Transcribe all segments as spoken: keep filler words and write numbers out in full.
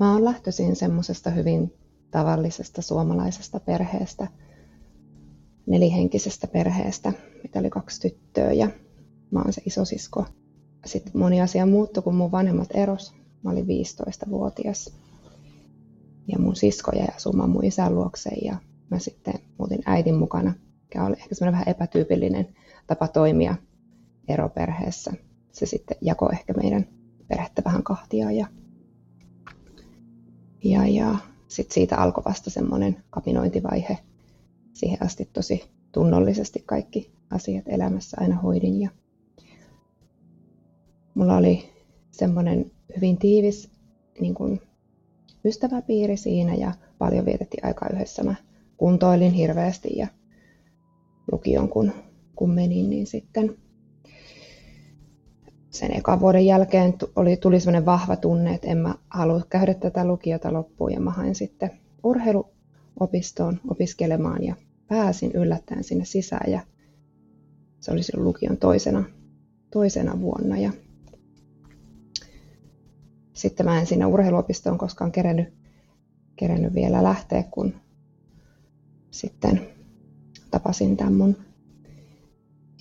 Mä oon lähtöisin semmoisesta hyvin tavallisesta suomalaisesta perheestä, nelihenkisestä perheestä, mitä oli kaksi tyttöä ja mä oon se isosisko. Sitten moni asia muuttui, kun mun vanhemmat eros. Mä olin viisitoistavuotias ja mun sisko jäi asumaan mun isän luokse ja mä sitten muutin äidin mukana, mikä oli ehkä semmoinen vähän epätyypillinen tapa toimia eroperheessä. Se sitten jakoi ehkä meidän perhettä vähän kahtia ja Ja, ja sitten siitä alkoi vasta semmoinen kapinointivaihe. Siihen asti tosi tunnollisesti kaikki asiat elämässä aina hoidin. Ja mulla oli semmoinen hyvin tiivis niin kun ystäväpiiri siinä ja paljon vietettiin aikaa yhdessä. Mä kuntoilin hirveästi ja lukion kun, kun menin, niin sitten sen ekan vuoden jälkeen tuli, tuli semmoinen vahva tunne, että en mä halua käydä tätä lukiota loppuun, ja mä hain sitten urheiluopistoon opiskelemaan ja pääsin yllättäen sinne sisään ja se oli silloin lukion toisena, toisena vuonna. Ja sitten mä en sinne urheiluopistoon koskaan kerennyt, kerennyt vielä lähteä, kun sitten tapasin tämän mun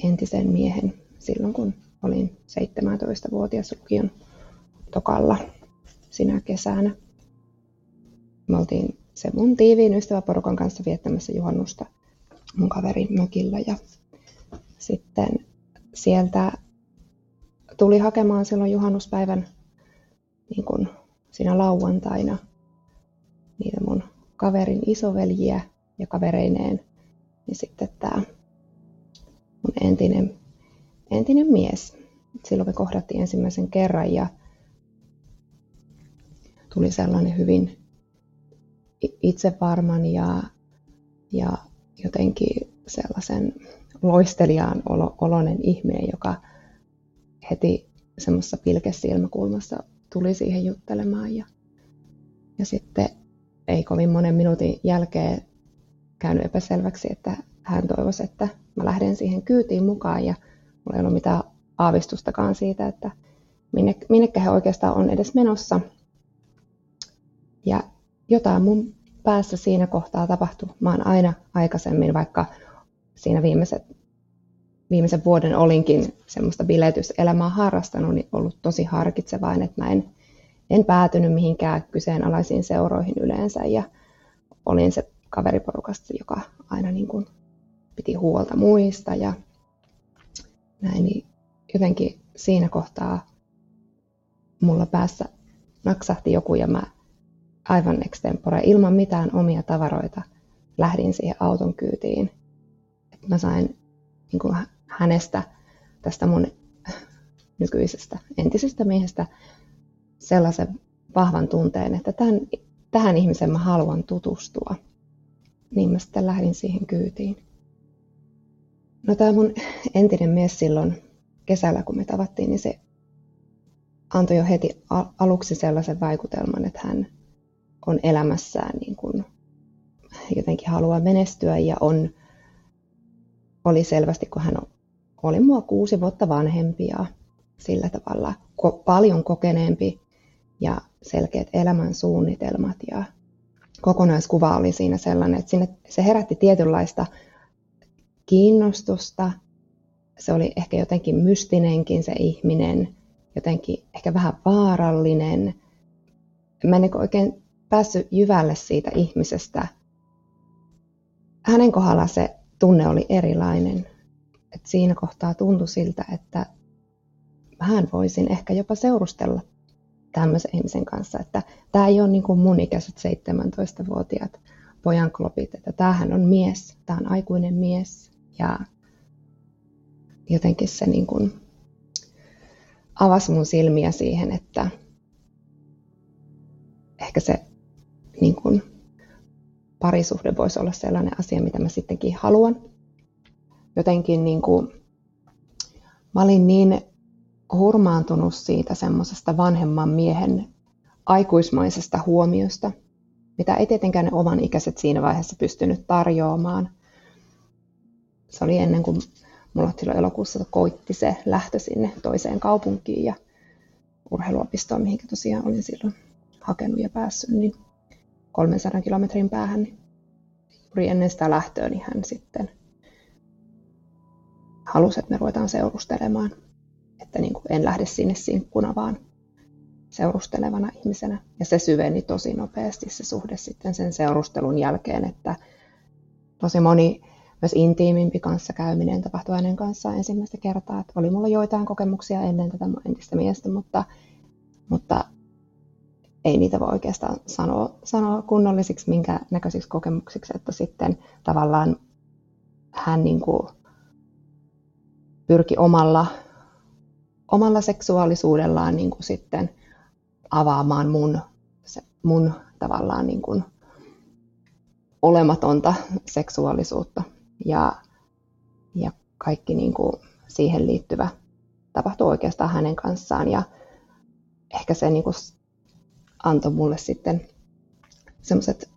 entisen miehen silloin, kun olin seitsemäntoistavuotias lukion tokalla sinä kesänä. Me oltiin se mun tiiviin ystäväporukan kanssa viettämässä juhannusta mun kaverin mökillä. Ja sitten sieltä tuli hakemaan silloin juhannuspäivän niin kun siinä lauantaina niitä mun kaverin isoveljiä ja kavereineen. Ja sitten tää mun entinen Entinen mies. Silloin me kohdattiin ensimmäisen kerran ja tuli sellainen hyvin itsevarman ja, ja jotenkin sellaisen loistelijan olo, oloinen ihminen, joka heti semmoisessa pilkessä ilmakulmassa tuli siihen juttelemaan. Ja, ja sitten ei kovin monen minuutin jälkeen käynyt epäselväksi, että hän toivoisi, että mä lähden siihen kyytiin mukaan. Ja mulla ei ollut mitään aavistustakaan siitä, että minne, minnekä he oikeastaan on edes menossa. Ja jotain mun päässä siinä kohtaa tapahtui. Mä oon aina aikaisemmin, vaikka siinä viimeiset, viimeisen vuoden olinkin semmoista biletyselämää harrastanut, niin ollut tosi harkitsevainen, että mä en, en päätynyt mihinkään kyseenalaisiin seuroihin yleensä. Ja olin se kaveriporukasta, joka aina niin kuin piti huolta muista. Ja Näin, niin jotenkin siinä kohtaa mulla päässä naksahti joku ja mä aivan extempore ilman mitään omia tavaroita lähdin siihen auton kyytiin. Et mä sain niin kuin hänestä, tästä mun nykyisestä entisestä miehestä, sellaisen vahvan tunteen, että tämän, tähän ihmiseen mä haluan tutustua. Niin mä sitten lähdin siihen kyytiin. No tämä mun entinen mies silloin kesällä, kun me tavattiin, niin se antoi jo heti aluksi sellaisen vaikutelman, että hän on elämässään niin kuin jotenkin haluaa menestyä ja on, oli selvästi, kun hän oli mua kuusi vuotta vanhempi ja sillä tavalla ko- paljon kokeneempi ja selkeät elämän suunnitelmat ja kokonaiskuva oli siinä sellainen, että sinne, se herätti tietynlaista kiinnostusta se oli ehkä jotenkin mystinenkin se ihminen, jotenkin ehkä vähän vaarallinen. Mä en niin oikein päässyt jyvälle siitä ihmisestä. Hänen kohdalla se tunne oli erilainen. Et siinä kohtaa tuntui siltä, että mähän voisin ehkä jopa seurustella tämmöisen ihmisen kanssa. Että tää ei ole niin kuin mun ikäiset seitsemäntoistavuotiaat pojanklopit. Että tämähän on mies, tää on aikuinen mies. Ja jotenkin se niin kuin avasi mun silmiä siihen, että ehkä se niin kuin parisuhde voisi olla sellainen asia, mitä mä sittenkin haluan. Jotenkin niin kuin, mä olin niin hurmaantunut siitä semmoisesta vanhemman miehen aikuismaisesta huomiosta, mitä ei tietenkään ne oman ikäiset siinä vaiheessa pystynyt tarjoamaan. Se oli ennen kuin mulla silloin elokuussa koitti se lähtö sinne toiseen kaupunkiin ja urheiluopistoon, mihin tosiaan olin silloin hakenut ja päässyt, niin kolmensadan kilometrin päähän. Niin juuri ennen sitä lähtöä niin hän sitten halusi, että me ruvetaan seurustelemaan. Että niin kuin en lähde sinne sinkkuna, vaan seurustelevana ihmisenä. Ja se syveni tosi nopeasti se suhde sitten sen seurustelun jälkeen, että tosi moni myös intiimimpi kanssakäyminen tapahtui hänen kanssaan ensimmäistä kertaa. Että oli mulla joitain kokemuksia ennen tätä entistä miestä, mutta, mutta ei niitä voi oikeastaan sanoa, sanoa kunnollisiksi, minkä näköisiksi kokemuksiksi. Että sitten tavallaan hän niin kuin pyrki omalla, omalla seksuaalisuudellaan niin kuin sitten avaamaan mun, se, mun tavallaan niin kuin olematonta seksuaalisuutta ja, ja kaikki niin kuin siihen liittyvä tapahtui oikeastaan hänen kanssaan. Ja ehkä se niin kuin antoi mulle sitten semmoiset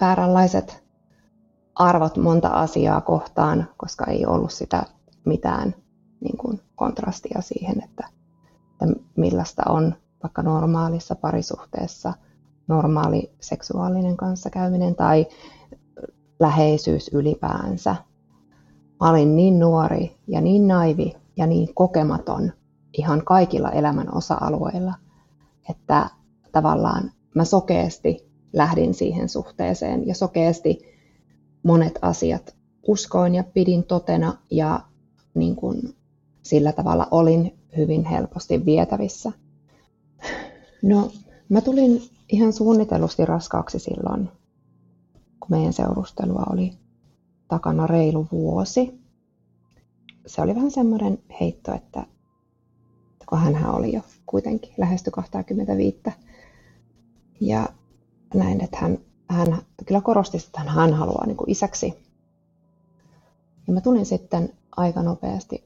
vääränlaiset arvot monta asiaa kohtaan, koska ei ollut sitä mitään niin kuin kontrastia siihen, että, että millaista on vaikka normaalissa parisuhteessa normaali seksuaalinen kanssakäyminen tai läheisyys ylipäänsä. Mä olin niin nuori ja niin naivi ja niin kokematon ihan kaikilla elämän osa-alueilla, että tavallaan mä sokeasti lähdin siihen suhteeseen ja sokeasti monet asiat uskoin ja pidin totena ja niin kuin sillä tavalla olin hyvin helposti vietävissä. No, mä tulin ihan suunnitellusti raskaaksi silloin, kun meidän seurustelua oli takana reilu vuosi. Se oli vähän semmoinen heitto, että kun hänhän oli jo kuitenkin lähesty kaksikymmentäviisi. Ja näin, että hän, hän kyllä korosti, että hän haluaa niin kuin isäksi. Ja mä tulin sitten aika nopeasti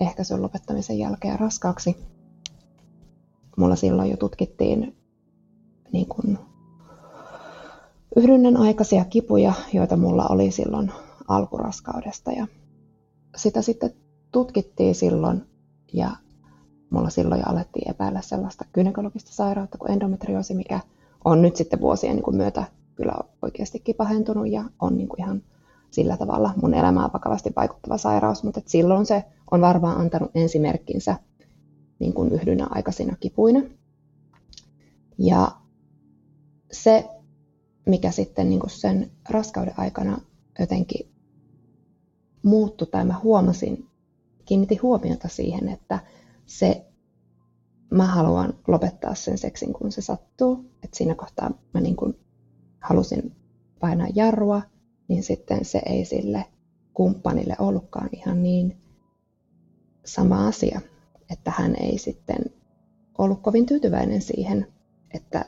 ehkäisyn lopettamisen jälkeen raskaaksi. Mulla silloin jo tutkittiin niin kuin yhdynnän aikaisia kipuja, joita mulla oli silloin alkuraskaudesta. Ja sitä sitten tutkittiin silloin ja mulla silloin jo alettiin epäillä sellaista gynekologista sairautta kuin endometrioosi, mikä on nyt sitten vuosien niin kuin myötä kyllä oikeastikin pahentunut ja on niin kuin ihan sillä tavalla mun elämään vakavasti vaikuttava sairaus, mutta et silloin se on varmaan antanut ensimerkkinsä niin kuin yhdynä aikaisina kipuina. Ja se, mikä sitten niin kuin sen raskauden aikana jotenkin muuttui tai mä huomasin, kiinnitin huomiota siihen, että se, mä haluan lopettaa sen seksin, kun se sattuu. Et siinä kohtaa mä niin kun halusin painaa jarrua, niin sitten se ei sille kumppanille ollutkaan ihan niin sama asia. Että hän ei sitten ollut kovin tyytyväinen siihen, että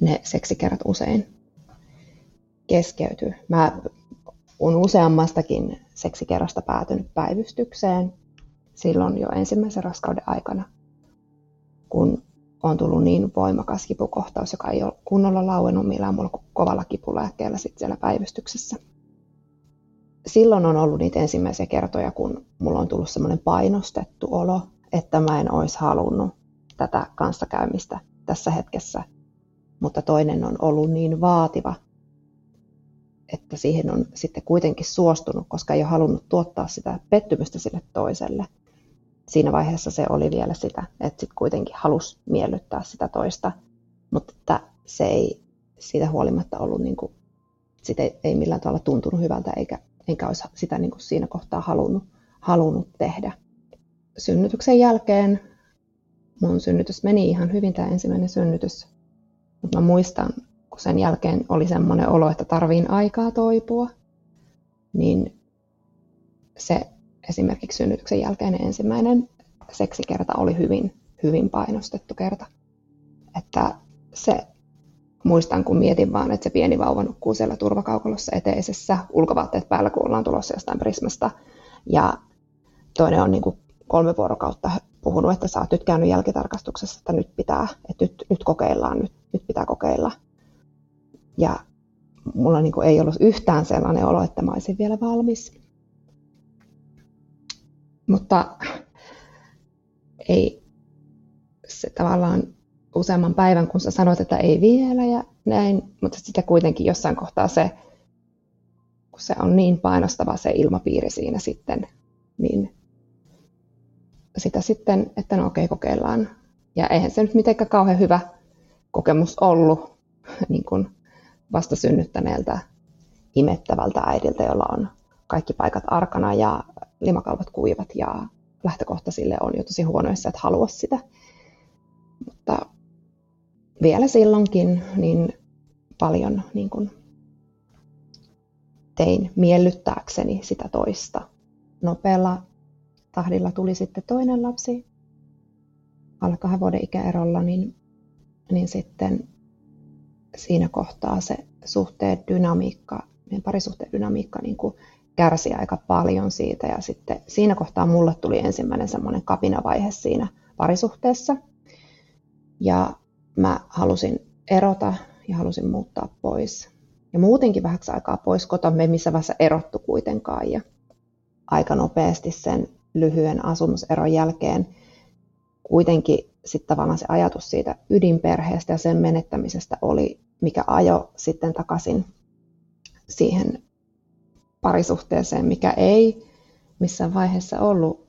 ne seksikerrat usein keskeytyy. Mä oon useammastakin seksikerrasta päätynyt päivystykseen silloin jo ensimmäisen raskauden aikana, kun on tullut niin voimakas kipukohtaus, joka ei ole kunnolla lauennut millään mulla kovalla kipulääkkeellä sit siellä päivystyksessä. Silloin on ollut niitä ensimmäisiä kertoja, kun mulla on tullut semmoinen painostettu olo, että mä en olisi halunnut tätä kanssakäymistä tässä hetkessä, mutta toinen on ollut niin vaativa, että siihen on sitten kuitenkin suostunut, koska ei ole halunnut tuottaa sitä pettymystä sille toiselle. Siinä vaiheessa se oli vielä sitä, että sitten kuitenkin halusi miellyttää sitä toista, mutta että se ei siitä huolimatta ollut, niin kuin, sitä ei, ei millään tavalla tuntunut hyvältä, eikä, eikä olisi sitä niin kuin siinä kohtaa halunnut, halunnut tehdä. Synnytyksen jälkeen mun synnytys meni ihan hyvin, tämä ensimmäinen synnytys, mutta mä muistan, kun sen jälkeen oli semmoinen olo, että tarviin aikaa toipua, niin se esimerkiksi synnytyksen jälkeinen ensimmäinen seksikerta oli hyvin, hyvin painostettu kerta. Että se, muistan kun mietin vaan, että se pieni vauva nukkuu siellä turvakaukalossa eteisessä, ulkovaatteet päällä kun ollaan tulossa jostain Prismasta. Ja toinen on niin kuin kolme vuorokautta puhunut, että sä oot nyt käynyt jälkitarkastuksessa, että nyt pitää, että nyt, nyt kokeillaan, nyt, nyt pitää kokeilla. Ja mulla niin kuin ei ollut yhtään sellainen olo, että mä olisin vielä valmis. Mutta ei se tavallaan useamman päivän, kun sä sanoit, että ei vielä ja näin, mutta sitä kuitenkin jossain kohtaa se, kun se on niin painostava se ilmapiiri siinä sitten, niin sitä sitten, että no okei, kokeillaan. Ja eihän se nyt mitenkään kauhean hyvä kokemus ollut niin kuin vastasynnyttäneeltä imettävältä äidiltä, jolla on kaikki paikat arkana ja limakalvot kuivat ja lähtökohta sille on jo tosi huono, jos et halua sitä. Mutta vielä silloinkin niin paljon niin kun tein miellyttääkseni sitä toista. Nopealla tahdilla tuli sitten toinen lapsi alle kahden vuoden ikäerolla, niin, niin sitten siinä kohtaa se suhteen dynamiikka, meidän parisuhteen dynamiikka niin kun kärsi aika paljon siitä ja sitten siinä kohtaa mulle tuli ensimmäinen semmoinen kapinavaihe siinä parisuhteessa ja mä halusin erota ja halusin muuttaa pois ja muutenkin vähäksi aikaa pois kotoa, me missä vaiheessa erottu kuitenkaan ja aika nopeasti sen lyhyen asumuseron jälkeen kuitenkin sitten tavallaan se ajatus siitä ydinperheestä ja sen menettämisestä oli, mikä ajo sitten takaisin siihen parisuhteeseen, mikä ei missään vaiheessa ollut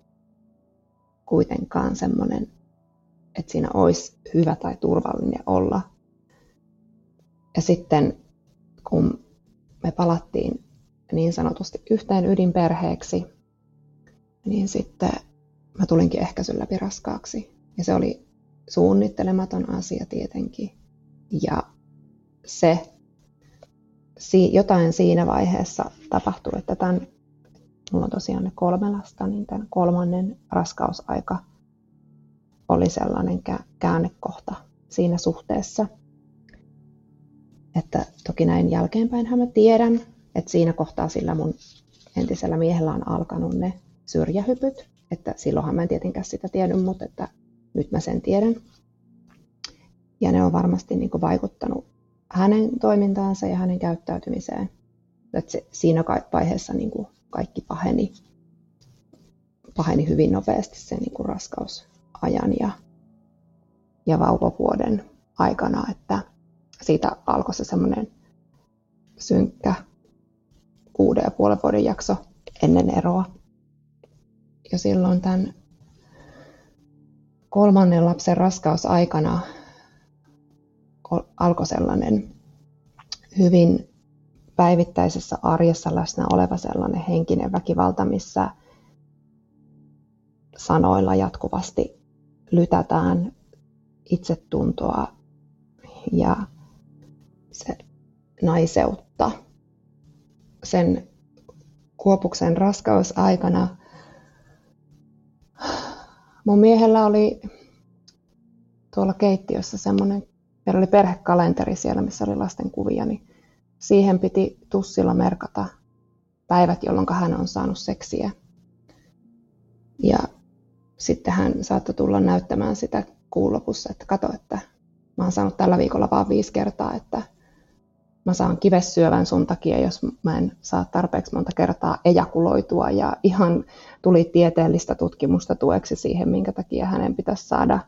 kuitenkaan semmoinen, että siinä olisi hyvä tai turvallinen olla. Ja sitten kun me palattiin niin sanotusti yhteen ydinperheeksi, niin sitten mä tulinkin ehkäisyn läpi raskaaksi. Ja se oli suunnittelematon asia tietenkin. Ja se jotain siinä vaiheessa tapahtui, että tämän, mulla on tosiaan ne kolme lasta, niin tämän kolmannen raskausaika oli sellainen käännekohta siinä suhteessa. Että toki näin jälkeenpäinhän mä tiedän, että siinä kohtaa sillä mun entisellä miehellä on alkanut ne syrjähypyt. Että silloinhan mä en tietenkään sitä tiennyt, mutta että nyt mä sen tiedän. Ja ne on varmasti niin kuin vaikuttanut hänen toimintaansa ja hänen käyttäytymiseen. Että se, siinä vaiheessa niin kuin kaikki paheni, paheni hyvin nopeasti sen niin kuin raskausajan ja, ja vauvavuoden aikana. Että siitä alkoi se semmoinen synkkä kuuden ja puolen vuoden jakso ennen eroa. Ja silloin tämän kolmannen lapsen raskausaikana alkoi sellainen hyvin päivittäisessä arjessa läsnä oleva sellainen henkinen väkivalta, missä sanoilla jatkuvasti lytätään itsetuntoa ja se naiseutta. Sen kuopuksen raskausaikana mun miehellä oli tuolla keittiössä semmoinen, meillä oli perhekalenteri siellä, missä oli lasten kuvia, niin siihen piti tussilla merkata päivät, jolloin hän on saanut seksiä. Ja sitten hän saattoi tulla näyttämään sitä kuun lopussa, että kato, että mä oon saanut tällä viikolla vaan viisi kertaa, että mä saan kivessyövän sun takia, jos mä en saa tarpeeksi monta kertaa ejakuloitua. Ja ihan tuli tieteellistä tutkimusta tueksi siihen, minkä takia hänen pitäisi saada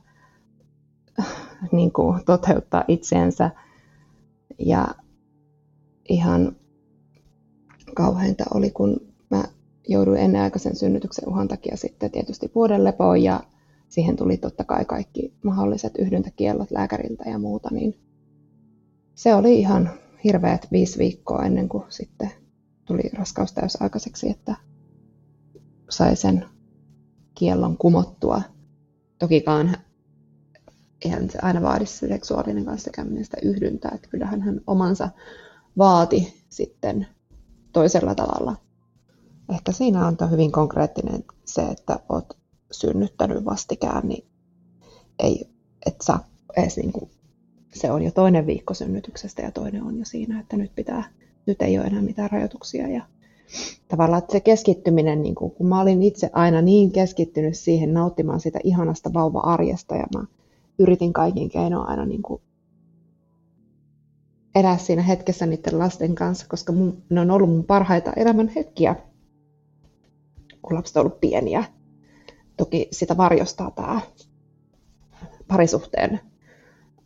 niin kuin toteuttaa itseensä ja ihan kauheinta oli, kun mä jouduin ennenaikaisen synnytyksen uhan takia sitten tietysti vuoden lepoon, ja siihen tuli totta kai kaikki mahdolliset yhdyntäkiellot lääkäriltä ja muuta, niin se oli ihan hirveät viisi viikkoa ennen kuin sitten tuli raskaus täysaikaiseksi, että sai sen kiellon kumottua. Tokikaan eihän se aina vaadi se seksuaalinen kanssakäyminen sitä yhdyntää, että kyllähän hän omansa vaati sitten toisella tavalla. Ehkä siinä on hyvin konkreettinen se, että olet synnyttänyt vastikään, niin ei, et saa edes niin kuin, se on jo toinen viikko synnytyksestä ja toinen on jo siinä, että nyt, pitää, nyt ei ole enää mitään rajoituksia. Ja tavallaan se keskittyminen, niin kuin, kun mä olin itse aina niin keskittynyt siihen nauttimaan sitä ihanasta vauva-arjesta ja mä yritin kaikin keinoin aina niin kuin elää siinä hetkessä niiden lasten kanssa, koska mun, ne on ollut mun parhaita elämän hetkiä, kun lapset on ollut pieniä. Toki sitä varjostaa tämä parisuhteen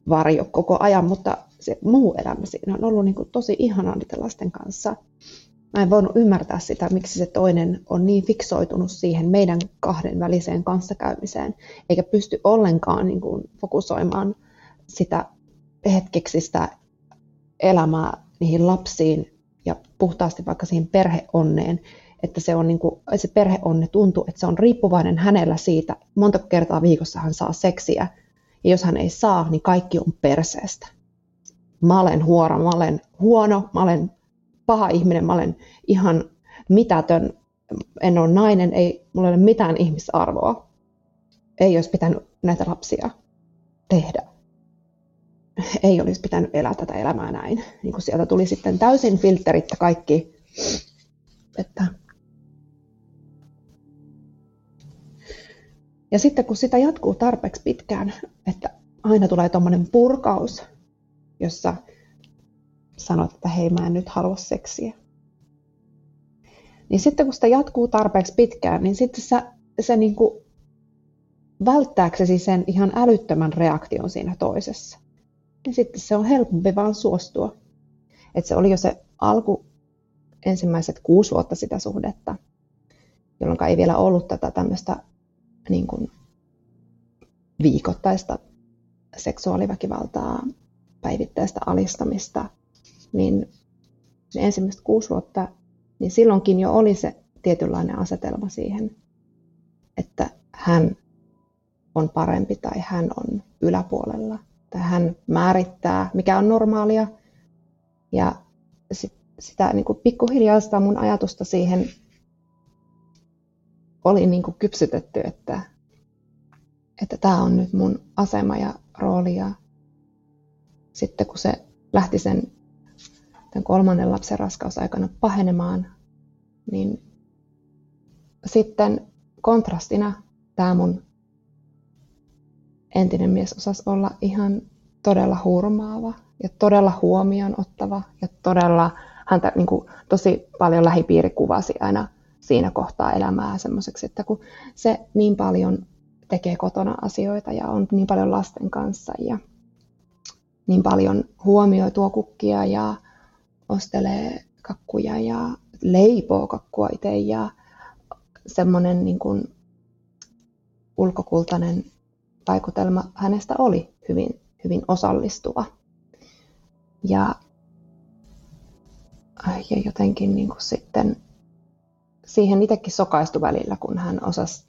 varjo koko ajan, mutta se muu elämä siinä on ollut niin kuin tosi ihanaa niiden lasten kanssa. Mä en voinut ymmärtää sitä, miksi se toinen on niin fiksoitunut siihen meidän kahden väliseen kanssakäymiseen, eikä pysty ollenkaan niin kuin fokusoimaan sitä hetkeksi sitä elämää niihin lapsiin ja puhtaasti vaikka siihen perheonneen, että se, on niin kuin, se perheonne tuntuu, että se on riippuvainen hänellä siitä, monta kertaa viikossa hän saa seksiä, ja jos hän ei saa, niin kaikki on perseestä. Mä olen huora, mä olen huono, mä olen paha ihminen, mä olen ihan mitätön, en ole nainen, ei mulla ole mitään ihmisarvoa. Ei olisi pitänyt näitä lapsia tehdä. Ei olisi pitänyt elää tätä elämää näin. Niin kun sieltä tuli sitten täysin filterittä kaikki. Että. Ja sitten kun sitä jatkuu tarpeeksi pitkään, että aina tulee tommoinen purkaus, jossa sanot, että hei, mä en nyt halua seksiä. Niin sitten kun sitä jatkuu tarpeeksi pitkään, niin sitten sä, sä niin kuin välttääksesi sen ihan älyttömän reaktion siinä toisessa. Niin sitten se on helpompi vaan suostua. Että se oli jo se alku ensimmäiset kuusi vuotta sitä suhdetta, jolloin ei vielä ollut tätä tämmöistä niin kuin viikoittaista seksuaaliväkivaltaa, päivittäistä alistamista, niin ne ensimmäiset kuusi vuotta, niin silloinkin jo oli se tietynlainen asetelma siihen, että hän on parempi tai hän on yläpuolella tai hän määrittää, mikä on normaalia. Ja sit, sitä niin kuin pikkuhiljaa sitä mun ajatusta siihen oli niin kuin kypsytetty, että että tämä on nyt mun asema ja rooli. Ja sitten kun se lähti sen tämän kolmannen lapsen raskausaikana pahenemaan, niin sitten kontrastina tämä mun entinen mies osasi olla ihan todella hurmaava ja todella huomioon ottava ja todella häntä niin kuin, tosi paljon lähipiiri kuvasi aina siinä kohtaa elämää semmoiseksi, että kun se niin paljon tekee kotona asioita ja on niin paljon lasten kanssa ja niin paljon huomioi tuo kukkia ja ostelee kakkuja ja leipoo kakkua itse ja semmoinen niin kuin ulkokultainen vaikutelma hänestä oli hyvin, hyvin osallistuva. Ja, ja jotenkin niin kuin sitten siihen itsekin sokaistui välillä, kun hän osasi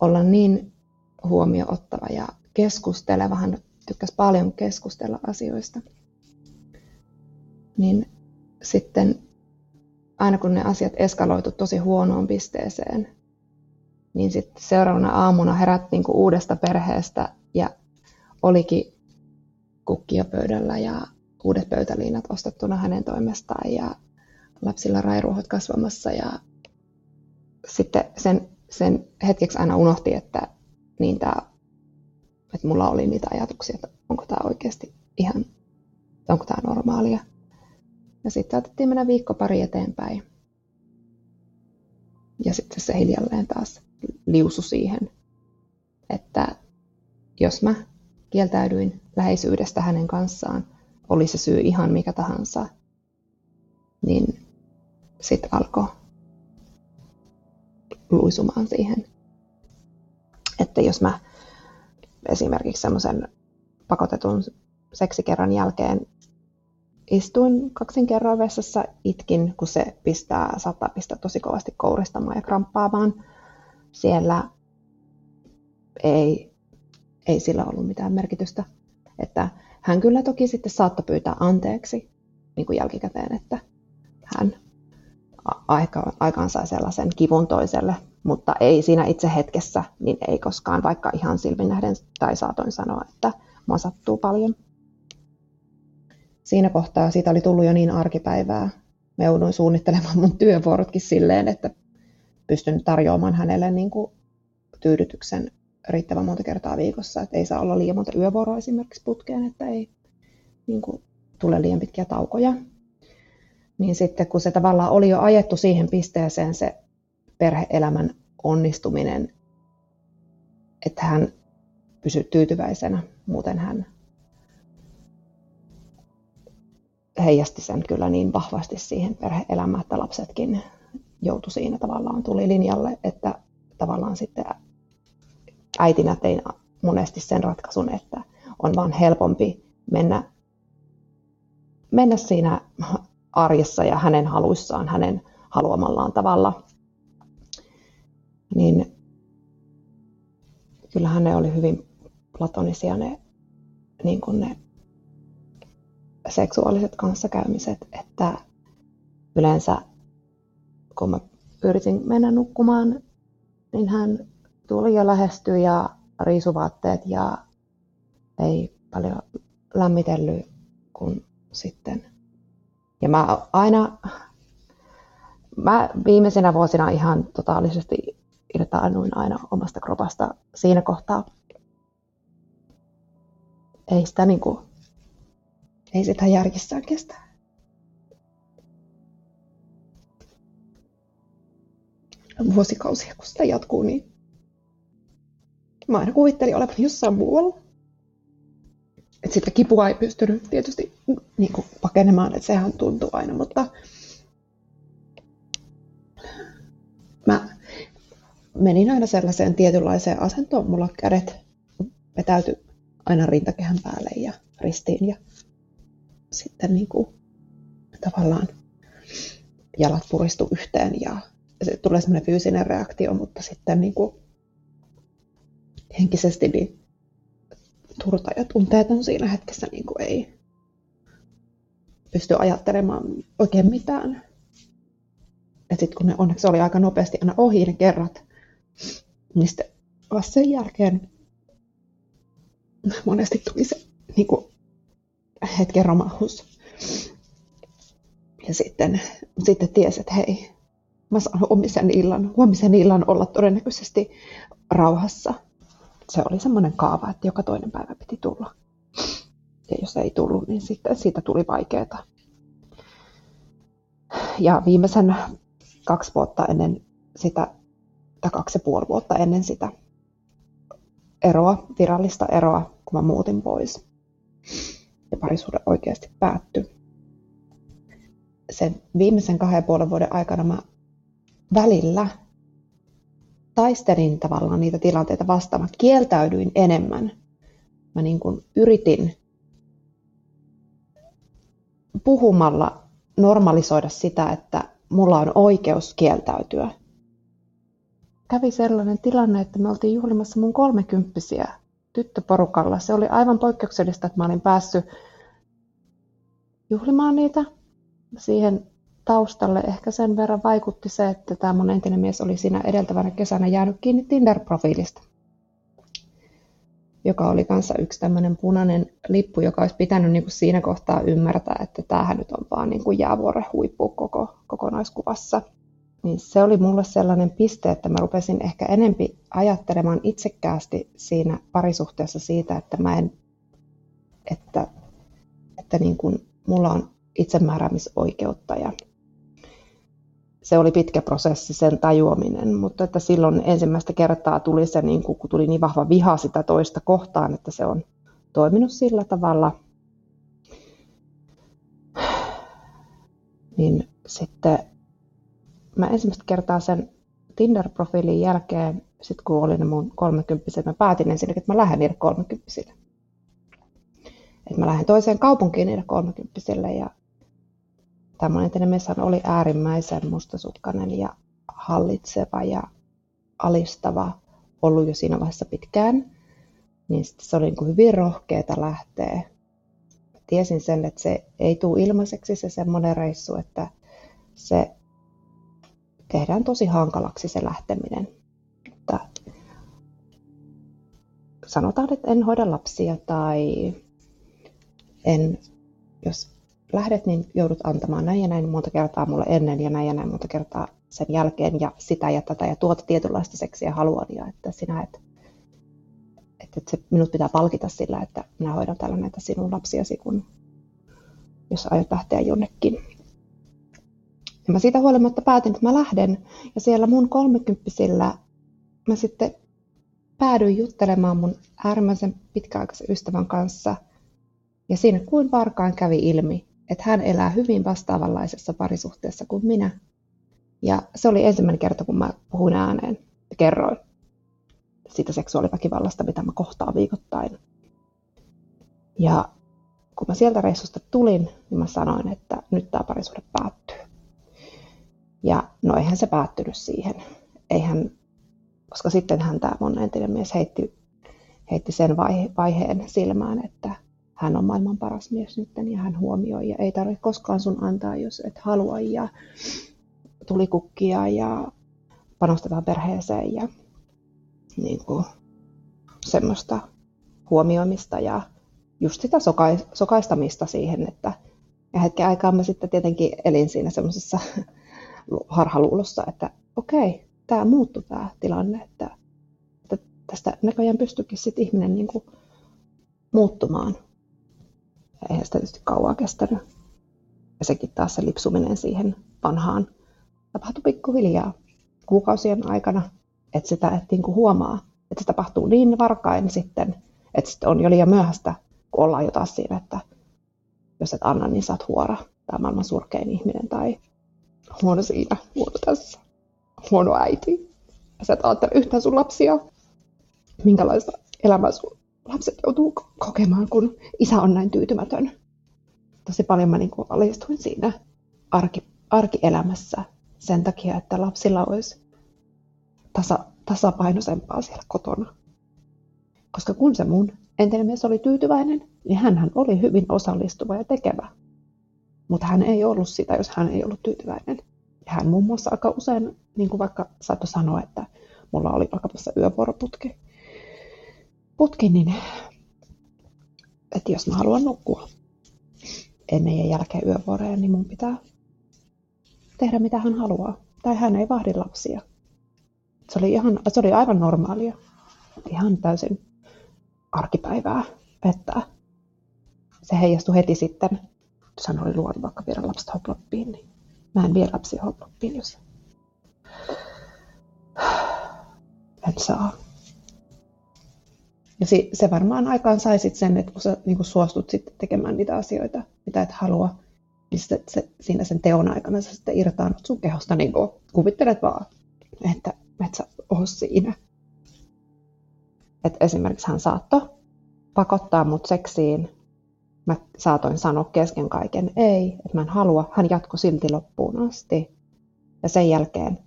olla niin huomioottava ja keskusteleva. Hän tykkäsi paljon keskustella asioista. Niin sitten aina kun ne asiat eskaloitu tosi huonoon pisteeseen, niin sitten seuraavana aamuna herättiin uudesta perheestä ja olikin kukkia pöydällä ja uudet pöytäliinat ostettuna hänen toimestaan ja lapsilla rairuohot kasvamassa. Ja sitten sen, sen hetkeksi aina unohti, että, niin tää, että mulla oli niitä ajatuksia, että onko tämä oikeasti ihan, onko tämä normaalia. Ja sitten otettiin mennä viikko pari eteenpäin. Ja sitten se hiljalleen taas liusui siihen, että jos mä kieltäydyin läheisyydestä hänen kanssaan, oli se syy ihan mikä tahansa, niin sitten alkoi luisumaan siihen. Että jos mä esimerkiksi semmoisen pakotetun seksikerran jälkeen istuin kaksin kerroin vessassa, itkin, kun se pistää, saattaa pistää tosi kovasti kouristamaan ja kramppaamaan. Siellä ei, ei sillä ollut mitään merkitystä. Että hän kyllä toki sitten saattoi pyytää anteeksi niin kuin jälkikäteen, että hän aika, aikaan sai sellaisen kivun toiselle, mutta ei siinä itse hetkessä, niin ei koskaan, vaikka ihan silmin nähden tai saatoin sanoa, että mua sattuu paljon. Siinä kohtaa siitä oli tullut jo niin arkipäivää. Mä jouduin suunnittelemaan mun työvuorotkin silleen, että pystyn tarjoamaan hänelle niin kuin tyydytyksen riittävän monta kertaa viikossa. Että ei saa olla liian monta yövuoroa esimerkiksi putkeen, että ei niin kuin tule liian pitkiä taukoja. Niin sitten kun se tavallaan oli jo ajettu siihen pisteeseen se perhe-elämän onnistuminen, että hän pysyi tyytyväisenä, muuten hän heijasti sen kyllä niin vahvasti siihen perhe-elämään, että lapsetkin joutui siinä tavallaan tuli linjalle, että tavallaan sitten äitinä tein monesti sen ratkaisun, että on vaan helpompi mennä, mennä siinä arjessa ja hänen haluissaan, hänen haluamallaan tavalla. Niin kyllähän ne oli hyvin platonisia ne, niin kuin ne seksuaaliset kanssakäymiset, että yleensä kun mä yritin mennä nukkumaan, niin hän tuli ja lähestyi ja riisuvaatteet ja ei paljon lämmitellyt kun sitten. Ja mä aina, mä viimeisenä vuosina ihan totaalisesti irtaannuin aina omasta kropasta siinä kohtaa. Ei sitä niinku, ei sitä järjissään kestä. Vuosikausia, kun sitä jatkuu, niin mä aina kuvittelin olevan jossain muualla. Et sitä kipua ei pystynyt tietysti niin kuin pakenemaan, että sehän tuntuu aina, mutta mä menin aina sellaiseen tietynlaiseen asentoon. Mulla kädet vetäytyi aina rintakehän päälle ja ristiin ja sitten niin kuin tavallaan jalat puristu yhteen ja se tulee semmoinen fyysinen reaktio, mutta sitten niin kuin henkisesti niin turta ja tunteet on siinä hetkessä niin kuin ei pysty ajattelemaan oikein mitään. Ja sitten kun ne onneksi oli aika nopeasti aina ohi ne kerrat, niin sitten vasta sen jälkeen monesti tuli se niin kuin hetken romahdus. Ja sitten, sitten tiesi, että hei, mä saan huomisen illan, huomisen illan olla todennäköisesti rauhassa. Se oli semmoinen kaava, että joka toinen päivä piti tulla. Ja jos ei tullut, niin sitten siitä tuli vaikeeta. Ja viimeisen kaksi vuotta ennen sitä, tai kaksi ja puoli vuotta ennen sitä eroa, virallista eroa, kun mä muutin pois. Ja parisuhde oikeasti päättyi. Sen viimeisen kahden ja puolen vuoden aikana mä välillä taistelin tavallaan niitä tilanteita vastaan. Mä kieltäydyin enemmän. Mä niin kuin yritin puhumalla normalisoida sitä, että mulla on oikeus kieltäytyä. Kävi sellainen tilanne, että me oltiin juhlimassa mun kolmekymppisiä tyttöporukalla. Se oli aivan poikkeuksellista, että mä olin päässyt juhlimaan niitä siihen. Taustalle ehkä sen verran vaikutti se, että tämä mun entinen mies oli siinä edeltävänä kesänä jäänyt kiinni Tinder-profiilista, joka oli kanssa yksi tämmöinen punainen lippu, joka olisi pitänyt niin kuin siinä kohtaa ymmärtää, että tämähän nyt on vaan niin kuin jäävuoren huippu koko, kokonaiskuvassa. Niin se oli mulle sellainen piste, että mä rupesin ehkä enempi ajattelemaan itsekkäästi siinä parisuhteessa siitä, että mä en, että, että niin kuin mulla on itsemääräämisoikeutta ja se oli pitkä prosessi, sen tajuaminen, mutta että silloin ensimmäistä kertaa tuli se, niin kun tuli niin vahva viha sitä toista kohtaan, että se on toiminut sillä tavalla. Niin sitten mä ensimmäistä kertaa sen Tinder-profiilin jälkeen, sit kun olin mun kolmekymppiset, mä päätin ensinnäkin, että mä lähden niille kolmekymppisille. Että mä lähden toiseen kaupunkiin niille kolmekymppisille ja tämmöinen entinen messahan oli äärimmäisen mustasukkainen ja hallitseva ja alistava, ollut jo siinä vaiheessa pitkään. Niin sitten se oli niin kuin hyvin rohkeeta lähteä. Mä tiesin sen, että se ei tule ilmaiseksi se semmoinen reissu, että se tehdään tosi hankalaksi se lähteminen. Että sanotaan, että en hoida lapsia tai en, jos lähdet, niin joudut antamaan näin ja näin monta kertaa mulle ennen ja näin ja näin monta kertaa sen jälkeen ja sitä ja tätä ja tuota tietynlaista seksiä haluan ja että sinä et, että se, minut pitää palkita sillä, että minä hoidan täällä näitä sinun lapsiasi, kun jos aiot lähteä jonnekin. Ja mä siitä huolimatta päätin, että mä lähden ja siellä mun kolmekymppisillä mä sitten päädyin juttelemaan mun äärimmäisen pitkäaikaisen ystävän kanssa. Ja siinä kuin varkaan kävi ilmi, että hän elää hyvin vastaavanlaisessa parisuhteessa kuin minä. Ja se oli ensimmäinen kerta, kun mä puhuin ääneen ja kerroin siitä seksuaaliväkivallasta, mitä mä kohtaan viikoittain. Ja kun mä sieltä reissusta tulin, niin mä sanoin, että nyt tää parisuhde päättyy. Ja no eihän se päättynyt siihen. Eihän, koska sitten hän tää mun entinen mies heitti, heitti sen vaihe, vaiheen silmään, että hän on maailman paras mies nyt ja hän huomioi ja ei tarvitse koskaan sun antaa, jos et halua ja tuli kukkia ja panostetaan perheeseen ja niin kuin semmoista huomioimista ja just sitä soka- sokaistamista siihen, että ja hetken aikaa mä sitten tietenkin elin siinä semmoisessa harhaluulossa, että okei, tää muuttui tää tilanne, että, että tästä näköjään pystyykin sitten ihminen niin kuin muuttumaan. Eihän sitä tietysti kauaa kestänyt. Ja sekin taas se lipsuminen siihen vanhaan tapahtui pikkuhiljaa kuukausien aikana, että sitä et niin kuin huomaa, että se tapahtuu niin varkain sitten, että sitten on jo liian myöhäistä, kun ollaan jo taas siinä, että jos et anna, niin sä oot huora tai maailman surkein ihminen tai huono siinä, huono tässä, huono äiti. Ja sä et ajattele yhtään sun lapsia, minkälaista elämää sun lapset joutuu kokemaan, kun isä on näin tyytymätön. Tosi paljon mä niin kuin alistuin siinä arki, arkielämässä sen takia, että lapsilla olisi tasa, tasapainoisempaa siellä kotona. Koska kun se mun entinen mies oli tyytyväinen, niin hänhän oli hyvin osallistuva ja tekevä. Mutta hän ei ollut sitä, jos hän ei ollut tyytyväinen. Ja hän muun muassa aika usein, niin kuin vaikka saattoi sanoa, että mulla oli alkamassa yövuoroputki. Putki, niin että jos mä haluan nukkua ennen ja jälkeen yövuoroja, niin mun pitää tehdä mitä hän haluaa. Tai hän ei vahdi lapsia. Se oli, ihan, se oli aivan normaalia. Ihan täysin arkipäivää, että se heijastui heti sitten. Jos hän oli luonut vaikka viedä lapset hoploppiin, niin mä en vie lapsia hoploppiin, jos en saa. Ja se varmaan aikaan sai sit sen, että kun sä niinku suostut sitten tekemään niitä asioita, mitä et halua, niin se, se, siinä sen teon aikana sä sitten irtaanut sun kehosta, niin kuvittelet vaan, että et sä oo siinä. Et esimerkiksi hän saattoi pakottaa mut seksiin. Mä saatoin sanoa kesken kaiken ei, että mä en halua. Hän jatkoi silti loppuun asti. Ja sen jälkeen,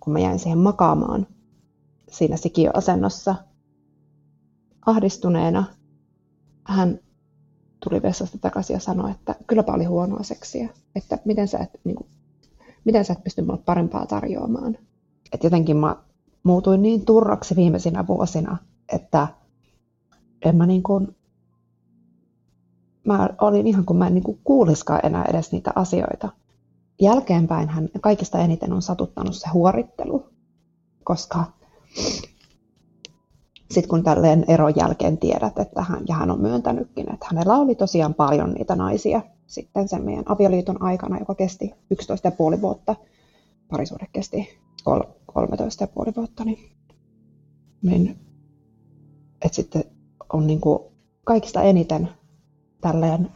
kun mä jäin siihen makaamaan siinä sikiöasennossa, ahdistuneena hän tuli vessasta takaisin ja sanoi, että kylläpä oli huonoa seksiä, että miten sä et, niin kuin, miten sä et pysty mulle parempaa tarjoamaan. Et jotenkin mä muutuin niin turraksi viimeisinä vuosina, että en mä, niin kuin, mä olin ihan kuin mä en niin kuin kuuliskaan enää edes niitä asioita. Jälkeenpäin hän kaikista eniten on satuttanut se huorittelu, koska sitten kun tälleen eron jälkeen tiedät, että hän, ja hän on myöntänytkin, että hänellä oli tosiaan paljon niitä naisia sitten sen meidän avioliiton aikana, joka kesti yksitoista pilkku viisi vuotta. Parisuhde kesti kolmetoista pilkku viisi vuotta. Niin, niin, että sitten on niin kuin kaikista eniten tälleen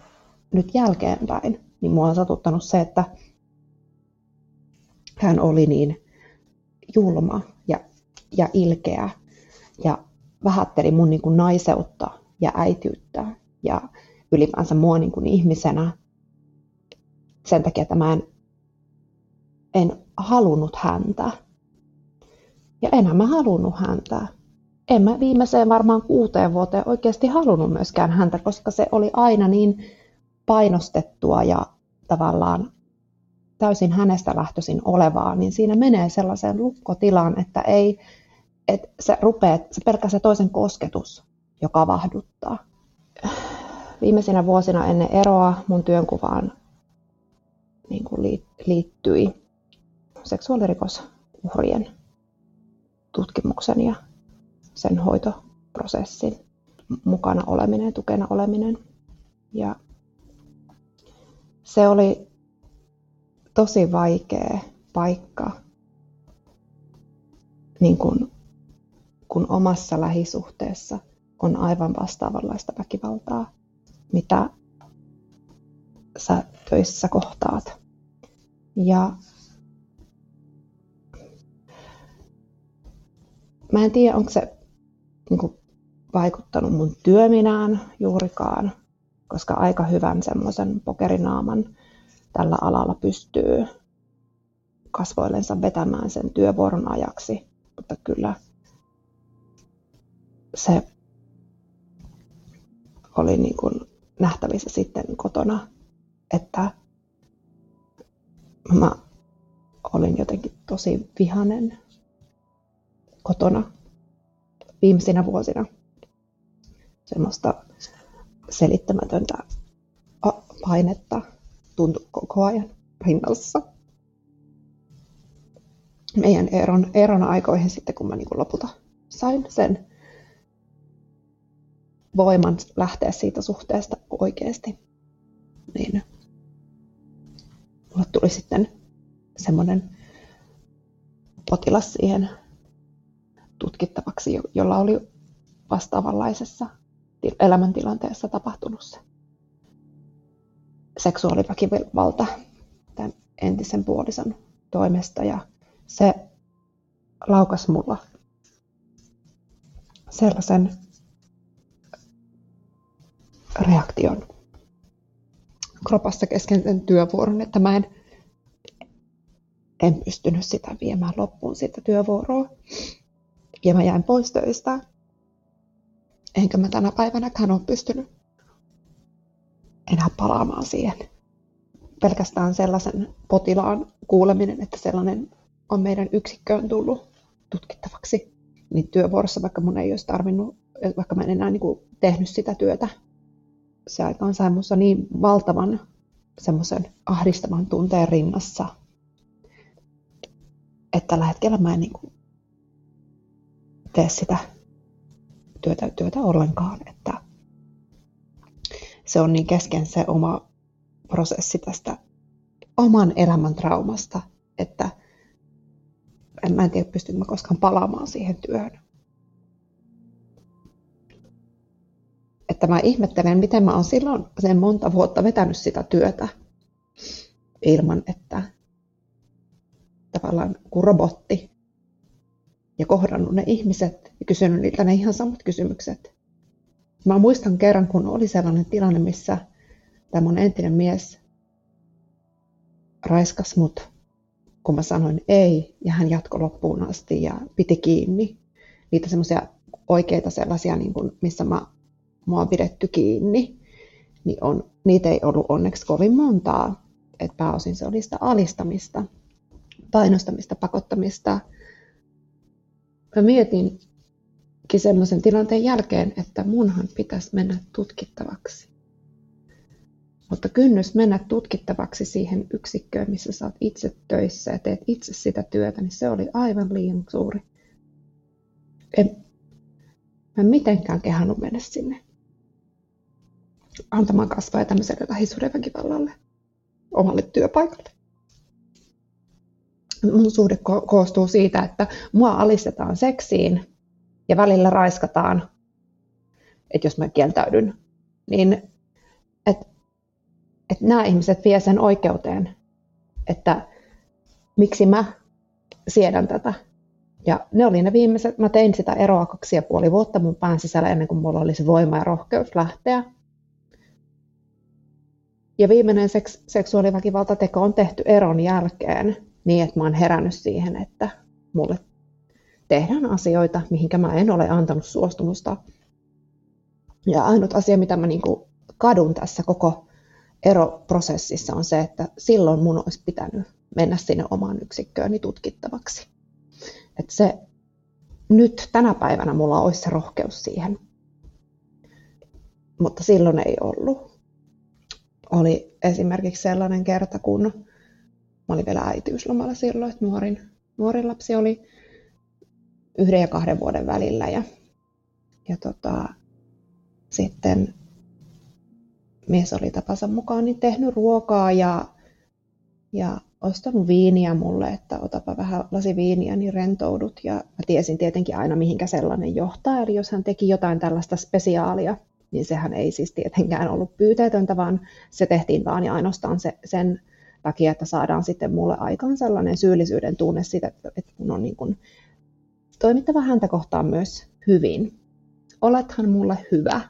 nyt jälkeenpäin, niin mua on satuttanut se, että hän oli niin julma ja, ja ilkeä ja vähätteli mun niin kuin naiseutta ja äitiyttä ja ylipäänsä mua niin kuin ihmisenä. Sen takia, että mä en, en halunnut häntä. Ja enhän mä halunnut häntä. En mä viimeiseen varmaan kuuteen vuoteen oikeasti halunnut myöskään häntä, koska se oli aina niin painostettua ja tavallaan täysin hänestä lähtöisin olevaa, niin siinä menee sellaiseen lukkotilaan, että ei, että se rupeaa, se pelkää se toisen kosketus, joka vahduttaa. Viimeisinä vuosina ennen eroa mun työnkuvaan niin kuin liittyi seksuaalirikosuhrien tutkimuksen ja sen hoitoprosessin mukana oleminen, tukena oleminen. Ja se oli tosi vaikea paikka, niin kun, kun omassa lähisuhteessa on aivan vastaavanlaista väkivaltaa, mitä sä töissä kohtaat. Ja mä en tiedä, onko se niin kun vaikuttanut mun työminään juurikaan, koska aika hyvän semmoisen pokerinaaman tällä alalla pystyy kasvoillensa vetämään sen työvuoron ajaksi, mutta kyllä se oli niin kuin nähtävissä sitten kotona, että mä olin jotenkin tosi vihainen kotona viimeisinä vuosina. Semmoista selittämätöntä painetta tuntui koko ajan rinnassa. Meidän eron, eron aikoihin sitten, kun mä niin kuin lopulta sain sen voiman lähteä siitä suhteesta oikeasti, niin mulle tuli sitten semmoinen potilas siihen tutkittavaksi, jolla oli vastaavanlaisessa elämäntilanteessa tapahtunut se seksuaaliväkivalta tämän entisen puolison toimesta, ja se laukasi mulla sellaisen reaktion kropassa kesken sen työvuoron, että mä en, en pystynyt sitä viemään loppuun sitä työvuoroa. Ja mä jäin pois töistä. Enkä mä tänä päivänäkään ole pystynyt enää palaamaan siihen. Pelkästään sellaisen potilaan kuuleminen, että sellainen on meidän yksikköön tullut tutkittavaksi. Niin työvuorossa, vaikka mun ei olisi tarvinnut, vaikka mä en enää niin kuin tehnyt sitä työtä, se aikaan sai minussa niin valtavan semmoisen ahdistavan tunteen rinnassa, että tällä hetkellä mä en niin kuin tee sitä työtä, työtä ollenkaan, että se on niin kesken se oma prosessi tästä oman elämän traumasta, että en, mä en tiedä, pystynkö mä koskaan palaamaan siihen työhön. Että mä ihmettelen, miten mä oon silloin sen monta vuotta vetänyt sitä työtä ilman, että tavallaan kuin robotti ja kohdannut ne ihmiset ja kysynyt niiltä ne ihan samat kysymykset. Mä muistan kerran, kun oli sellainen tilanne, missä tämä mun entinen mies raiskasi mut, kun mä sanoin ei, ja hän jatkoi loppuun asti ja piti kiinni. Niitä semmoisia oikeita sellaisia, niin kuin, missä mä mua on pidetty kiinni, niin on, niitä ei ollut onneksi kovin montaa. Et pääosin se oli sitä alistamista, painostamista, pakottamista. Mä mietinkin semmoisen tilanteen jälkeen, että munhan pitäisi mennä tutkittavaksi. Mutta kynnys mennä tutkittavaksi siihen yksikköön, missä sä oot itse töissä ja teet itse sitä työtä, niin se oli aivan liian suuri. En, mä en mitenkään kehannut mennä sinne antamaan kasvoja tämmöiselle lähisuhdeväkivallalle omalle työpaikalle. Mun suhde ko- koostuu siitä, että mua alistetaan seksiin ja välillä raiskataan, että jos mä kieltäydyn, niin että et nämä ihmiset vie sen oikeuteen, että miksi mä siedän tätä. Ja ne oli ne viimeiset, mä tein sitä eroa kaksi ja puoli vuotta mun pään sisällä ennen kuin mulla oli se voima ja rohkeus lähteä. Ja viimeinen seks- seksuaaliväkivaltateko on tehty eron jälkeen niin, että mä oon herännyt siihen, että mulle tehdään asioita, mihinkä mä en ole antanut suostumusta. Ja ainut asia, mitä mä niinku kadun tässä koko eroprosessissa on se, että silloin mun olisi pitänyt mennä sinne omaan yksikkööni tutkittavaksi. Että se nyt tänä päivänä mulla olisi se rohkeus siihen, mutta silloin ei ollut. Oli esimerkiksi sellainen kerta, kun mä olin vielä äitiyslomalla silloin, että nuorin, nuorin lapsi oli yhden ja kahden vuoden välillä. Ja, ja tota, sitten mies oli tapansa mukaan niin tehnyt ruokaa ja, ja ostanut viiniä mulle, että otapa vähän lasi viiniä, niin rentoudut. Ja mä tiesin tietenkin aina, mihinkä sellainen johtaa. Eli jos hän teki jotain tällaista spesiaalia, niin sehän ei siis tietenkään ollut pyyteetöntä, vaan se tehtiin vaan ja ainoastaan se, sen takia, että saadaan sitten mulle aikaan sellainen syyllisyyden tunne siitä, että mun on niin kuin toimittava häntä kohtaan myös hyvin. Olethan mulle hyvä,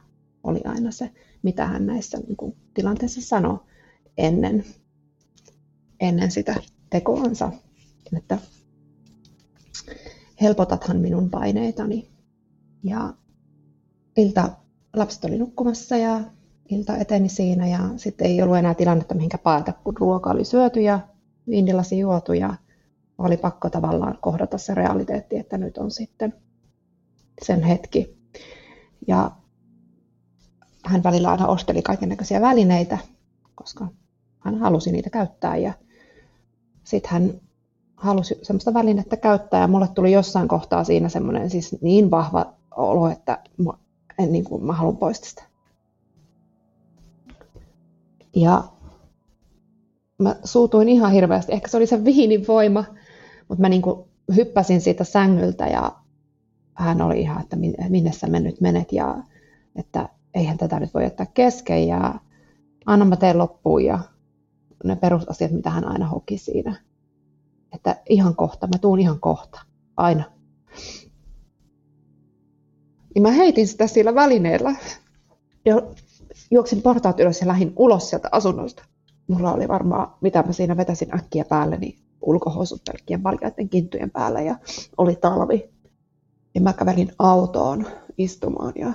oli aina se, mitä hän näissä niin kuin tilanteissa sanoi ennen, ennen sitä tekoansa, että helpotathan minun paineitani. Ja ilta lapset oli nukkumassa ja ilta eteni siinä ja sitten ei ollut enää tilannetta mihinkä päätä, kun ruoka oli syöty ja viinilasi juotu ja oli pakko tavallaan kohdata se realiteetti, että nyt on sitten sen hetki. Ja hän välillä aina osteli kaikennäköisiä välineitä, koska hän halusi niitä käyttää ja sitten hän halusi semmoista välinettä käyttää ja mulle tuli jossain kohtaa siinä semmoinen siis niin vahva olo, että En, niin kuin, mä haluan poistaa sitä. Ja mä suutuin ihan hirveästi. Ehkä se oli se viinin voima, mutta mä niin kuin hyppäsin siitä sängyltä ja hän oli ihan, että minne sä me nyt menet ja että eihän tätä nyt voi jättää kesken ja anna mä teen loppuun ja ne perusasiat, mitä hän aina hoki siinä. Että ihan kohta, mä tuun ihan kohta, aina. Ja mä heitin sitä sillä välineellä ja juoksin portaat ylös ja lähdin ulos sieltä asunnosta. Mulla oli varmaan, mitä mä siinä vetäsin äkkiä päälle, niin ulkohousut pelkkien valjaiden kintujen päällä ja oli talvi. Ja mä kävelin autoon istumaan ja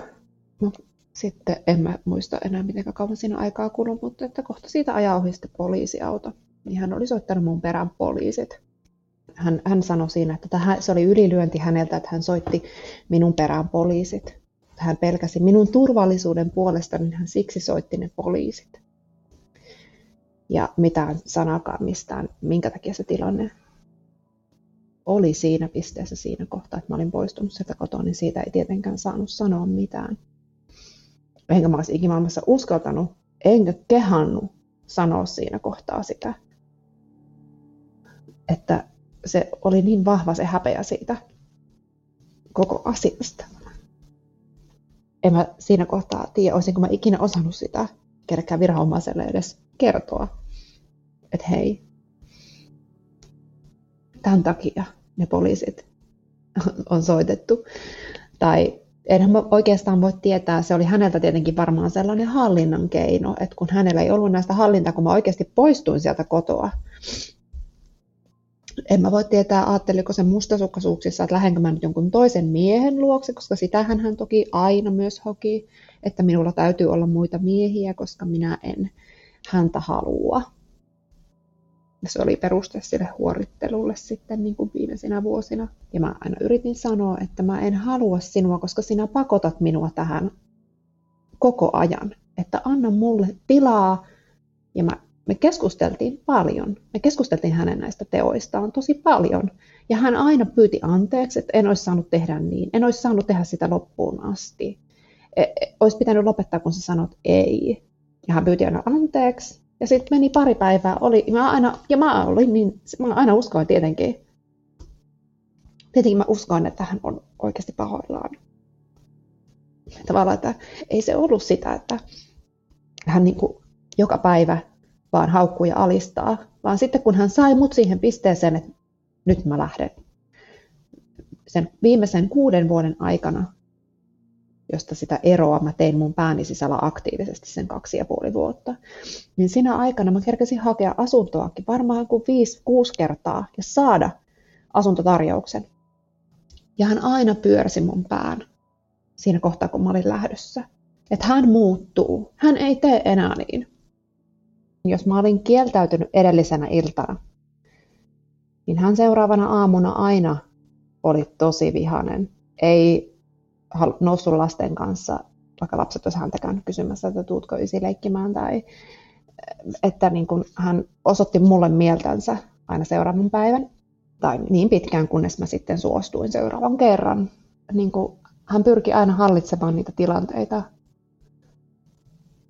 no, sitten en mä muista enää miten kauan siinä aikaa kului, mutta että kohta siitä ajaa ohi sitten poliisiauto. Niin hän oli soittanut mun perään poliisit. Hän, hän sanoi siinä, että tähän, se oli ylilyönti häneltä, että hän soitti minun perään poliisit. Hän pelkäsi minun turvallisuuden puolesta, niin hän siksi soitti ne poliisit. Ja mitään sanakaan mistään, minkä takia se tilanne oli siinä pisteessä siinä kohtaa, että mä olin poistunut sieltä kotoa, niin siitä ei tietenkään saanut sanoa mitään. Enkä mä olisi ikimaailmassa uskaltanut, enkä kehannut sanoa siinä kohtaa sitä, että se oli niin vahva se häpeä siitä koko asiasta. En mä siinä kohtaa tiedä, olisinko mä ikinä osannut sitä kerkään viranomaiselle edes kertoa, että hei, tämän takia ne poliisit on soitettu. Tai enhän mä oikeastaan voi tietää, se oli häneltä tietenkin varmaan sellainen hallinnan keino, että kun hänellä ei ollut näistä hallintaa, kun mä oikeasti poistuin sieltä kotoa, en mä voi tietää, ajatteliko se mustasukkaisuuksissa, että lähdenkö mä nyt jonkun toisen miehen luokse, koska sitähän hän toki aina myös hoki, että minulla täytyy olla muita miehiä, koska minä en häntä halua. Ja se oli peruste sille huorittelulle sitten niin kuin viimeisinä vuosina. Ja mä aina yritin sanoa, että mä en halua sinua, koska sinä pakotat minua tähän koko ajan. Että anna mulle tilaa ja mä Me keskusteltiin paljon. Me keskusteltiin hänen näistä teoistaan tosi paljon. Ja hän aina pyyti anteeksi, että en olisi saanut tehdä niin. En olisi saanut tehdä sitä loppuun asti. E- e- olisi pitänyt lopettaa, kun sä sanot ei. Ja hän pyyti aina anteeksi. Ja sitten meni pari päivää. Oli, mä aina, ja mä, olin, niin, mä aina uskoin tietenkin. Tietenkin mä uskoin, että hän on oikeasti pahoillaan. Tavallaan, että ei se ollut sitä, että hän niin kuin joka päivä vaan haukkuu ja alistaa, vaan sitten kun hän sai mut siihen pisteeseen, että nyt mä lähden. Sen viimeisen kuuden vuoden aikana, josta sitä eroa mä tein mun pääni sisällä aktiivisesti sen kaksi ja puoli vuotta, niin sinä aikana mä kerkesin hakea asuntoakin varmaan kuin viisi, kuusi kertaa ja saada asuntotarjouksen. Ja hän aina pyörsi mun pään siinä kohtaa, kun mä olin lähdössä. Että hän muuttuu, hän ei tee enää niin. Jos mä olin kieltäytynyt edellisenä iltana, niin hän seuraavana aamuna aina oli tosi vihainen. Ei noussut lasten kanssa, vaikka lapset olisivat häntäkään kysymässä, että tuutko ysi leikkimään. Tai, että niin kun hän osoitti mulle mieltänsä aina seuraavan päivän. Tai niin pitkään, kunnes mä sitten suostuin seuraavan kerran. Niin kun hän pyrki aina hallitsemaan niitä tilanteita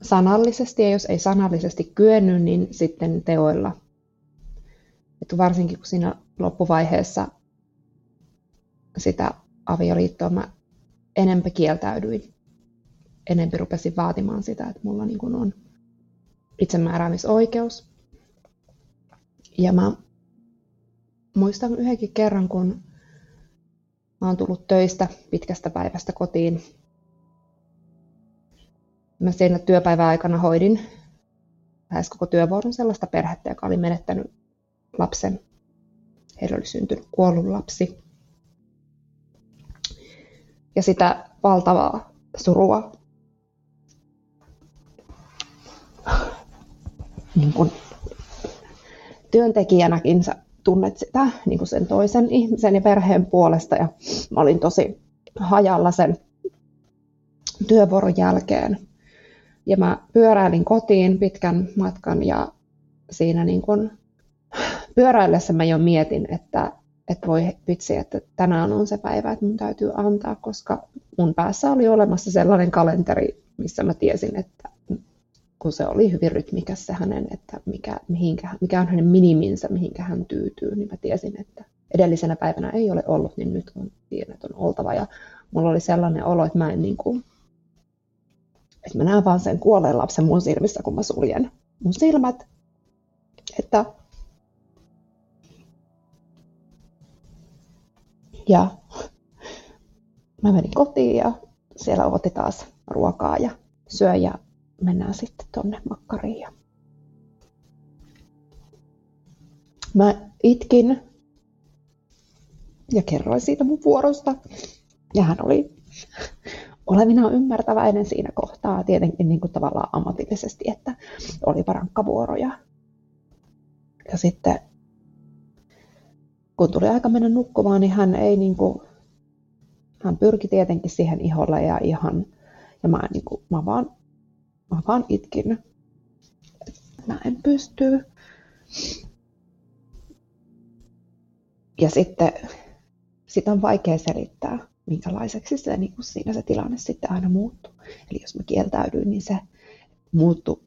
sanallisesti, ja jos ei sanallisesti kyennyt, niin sitten teoilla. Et varsinkin kun siinä loppuvaiheessa sitä avioliittoa mä enemmän kieltäydyin. Enempi rupesin vaatimaan sitä, että mulla niin kun on itsemääräämisoikeus. Ja mä muistan yhdenkin kerran, kun mä oon tullut töistä pitkästä päivästä kotiin. Mä siinä työpäivän aikana hoidin lähes koko työvuoron sellaista perhettä, joka oli menettänyt lapsen. Heillä oli syntynyt kuollut lapsi. Ja sitä valtavaa surua. Niin kun työntekijänäkin sä tunnet sitä niin kun sen toisen ihmisen ja perheen puolesta. Ja mä olin tosi hajalla sen työvuoron jälkeen. Ja mä pyöräilin kotiin pitkän matkan ja siinä niin kun pyöräillessä mä jo mietin, että, että voi vitsi, että tänään on se päivä, että mun täytyy antaa, koska mun päässä oli olemassa sellainen kalenteri, missä mä tiesin, että kun se oli hyvin rytmikäs se hänen, että mikä, mihinkä, mikä on hänen miniminsä, mihinkä hän tyytyy, niin mä tiesin, että edellisenä päivänä ei ole ollut, niin nyt on, tiedän, että on oltava. Ja mulla oli sellainen olo, että mä en niin kuin, että mä näen vaan sen kuolleen lapsen mun silmissä, kun mä suljen mun silmät, että ja mä menin kotiin ja siellä otti taas ruokaa ja syö ja mennään sitten tonne makkariin. Mä itkin ja kerroin siitä mun vuorosta ja hän oli olevinaan ymmärtäväinen siinä kohtaa tietenkin niin kuin tavallaan ammatillisesti, että oli rankka vuoro. Ja sitten kun tuli aika mennä nukkumaan, niin hän ei niin kuin, hän pyrki tietenkin siihen iholle ja ihan ja mä niin kuin, mä vaan mä vaan itkin. Mä en pysty. Ja sitten sit on vaikea selittää, minkälaiseksi se niin kuin siinä se tilanne sitten aina muuttuu. Eli jos mä kieltäydyin, niin se muuttuu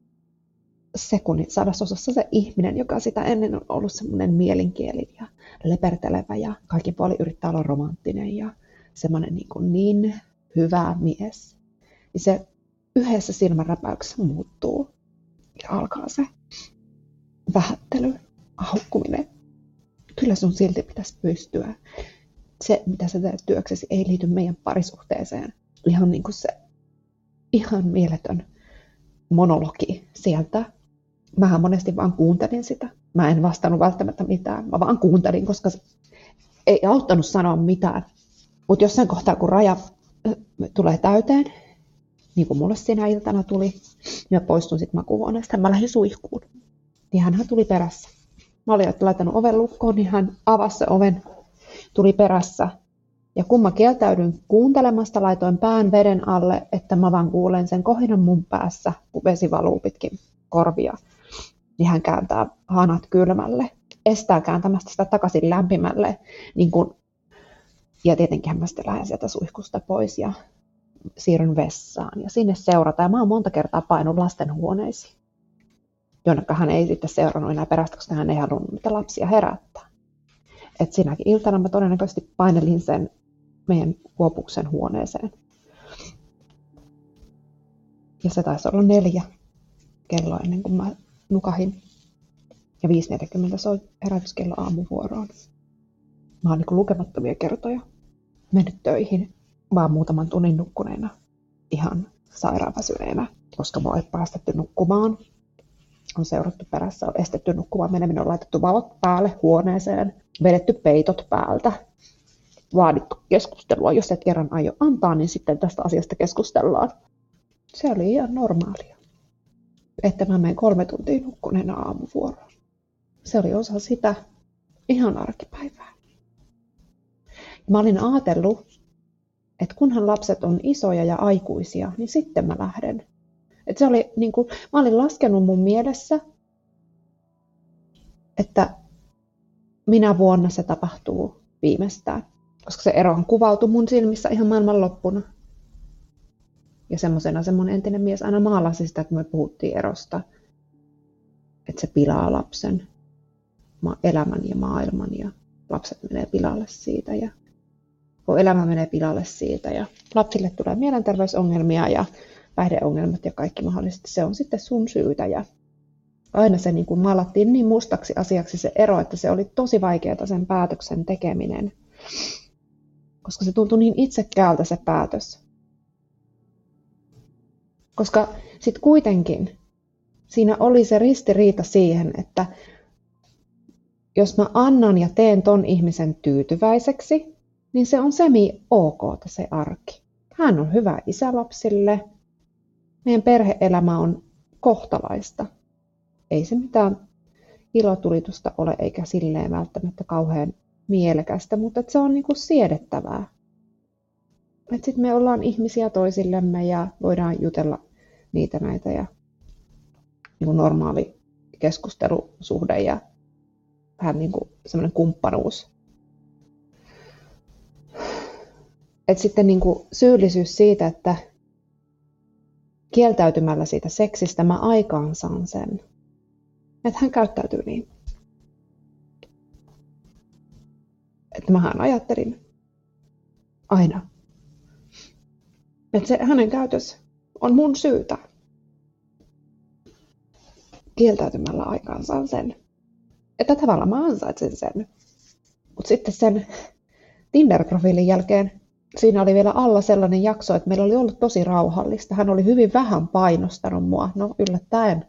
sekunnin sadasosassa se ihminen, joka sitä ennen on ollut semmoinen mielinkielinen ja lepertelevä ja kaikin puolin yrittää olla romanttinen ja semmoinen niin, kuin niin hyvä mies. Ja se yhdessä silmänräpäyksessä muuttuu ja alkaa se vähättely, haukkuminen. Kyllä sun silti pitäisi pystyä. Se, mitä sä teet työksesi, ei liity meidän parisuhteeseen. Ihan niin kuin se ihan mieletön monologi sieltä. Mähän monesti vaan kuuntelin sitä. Mä en vastannut välttämättä mitään. Mä vaan kuuntelin, koska ei auttanut sanoa mitään. Mutta jossain kohtaa, kun raja tulee täyteen, niin kuin mulle siinä iltana tuli, niin mä poistuin sitten makuuhuoneesta. Mä lähdin suihkuun. Niin hänhän tuli perässä. Mä olin laittanut oven lukkoon, niin hän avasi oven, tuli perässä. Ja kun mä kieltäydyin kuuntelemasta, laitoin pään veden alle, että mä vaan kuulen sen kohinan mun päässä, kun vesi valuu pitkin korvia. Niin hän kääntää hanat kylmälle, estää kääntämästä sitä takaisin lämpimälle. Niin kun... Ja tietenkin mä sitten lähden sieltä suihkusta pois ja siirryn vessaan. Ja sinne seurataan. Ja mä oon monta kertaa painunut lasten huoneisiin, jonnekka hän ei sitten seurannut enää perästä, koska hän ei halunnut niitä lapsia herättää. Et sinäkin iltana mä todennäköisesti painelin sen meidän Kuopuksen huoneeseen. Ja se taisi olla neljä kello ennen kuin mä nukahin. Ja viisi neljäkymmentä soi herätyskello aamuvuoroon. Mä oon niinku lukemattomia kertoja mennyt töihin, vaan muutaman tunnin nukkuneena. Ihan sairaanväsyneenä, koska mua ei päästetty nukkumaan. On seurattu perässä, on estetty nukkumaan meneminen, on laitettu valot päälle huoneeseen, vedetty peitot päältä. Vaadittu keskustelua, jos et kerran aio antaa, niin sitten tästä asiasta keskustellaan. Se oli ihan normaalia, että mä menen kolme tuntia nukkuneena aamuvuoroon. Se oli osa sitä ihan arkipäivää. Mä olin ajatellut, että kunhan lapset on isoja ja aikuisia, niin sitten mä lähden. Et se oli, niin kun, mä olin laskenut mun mielessä, että minä vuonna se tapahtuu viimeistään. Koska se erohan kuvautui mun silmissä ihan maailman loppuna. Ja semmoisena se mun entinen mies aina maalasi sitä, kun me puhuttiin erosta. Että se pilaa lapsen elämän ja maailman ja lapset menee pilalle siitä. Ja elämä menee pilalle siitä ja lapsille tulee mielenterveysongelmia ja päihdeongelmat ja kaikki mahdollisesti. Se on sitten sun syytä. Ja aina se niin kun maalattiin niin mustaksi asiaksi se ero, että se oli tosi vaikeaa sen päätöksen tekeminen. Koska se tuntui niin itsekkäältä se päätös. Koska sitten kuitenkin siinä oli se ristiriita siihen, että jos mä annan ja teen ton ihmisen tyytyväiseksi, niin se on semi-ok se arki. Hän on hyvä isä lapsille. Meidän perhe-elämä on kohtalaista. Ei se mitään ilotulitusta ole eikä silleen välttämättä kauhean mielekästä, mutta se on niinku siedettävää. Et sit me ollaan ihmisiä toisillemme ja voidaan jutella niitä näitä ja niinku normaali keskustelusuhde ja vähän niinku semmoinen kumppanuus. Et sitten niinku syyllisyys siitä, että kieltäytymällä siitä seksistä mä aikaansaan sen, että hän käyttäytyy niin. Että mähän ajattelin aina, että se hänen käytös on mun syytä. Kieltäytymällä aikaansaan sen. Että tavallaan mä ansaitsin sen. Mutta sitten sen Tinder-profiilin jälkeen siinä oli vielä alla sellainen jakso, että meillä oli ollut tosi rauhallista. Hän oli hyvin vähän painostanut mua. No yllättäen.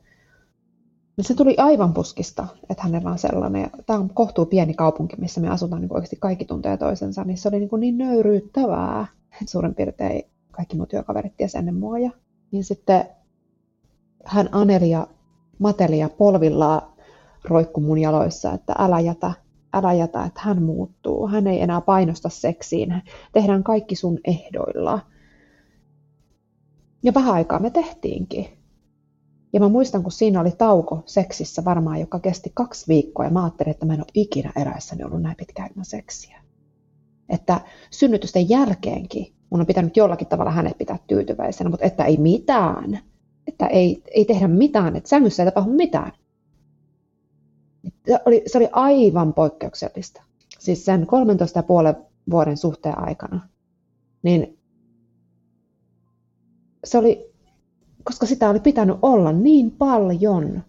Se tuli aivan puskista, että hänellä on sellainen. Tämä on kohtuu pieni kaupunki, missä me asutaan niin oikeasti kaikki tuntee toisensa. Niin se oli niin, niin nöyryyttävää. Suurin piirtein kaikki mun työkaverit tiesi ennen mua. Ja niin sitten hän aneli ja mateli ja polvillaan roikkui mun jaloissa, että älä jätä, älä jätä, että hän muuttuu. Hän ei enää painosta seksiin. Tehdään kaikki sun ehdoilla. Ja vähän aikaa me tehtiinkin. Ja mä muistan, kun siinä oli tauko seksissä varmaan, joka kesti kaksi viikkoa. Ja mä ajattelin, että mä en ole ikinä eräissäni ollut näin pitkään ilman seksiä. Että synnytysten jälkeenkin mun on pitänyt jollakin tavalla hänet pitää tyytyväisenä, mutta että ei mitään. Että ei, ei tehdä mitään, että sängyssä ei tapahdu mitään. Se oli, se oli aivan poikkeuksellista. Siis sen kolmentoista pilkku viiden vuoden suhteen aikana. Niin se oli... Koska sitä oli pitänyt olla niin paljon,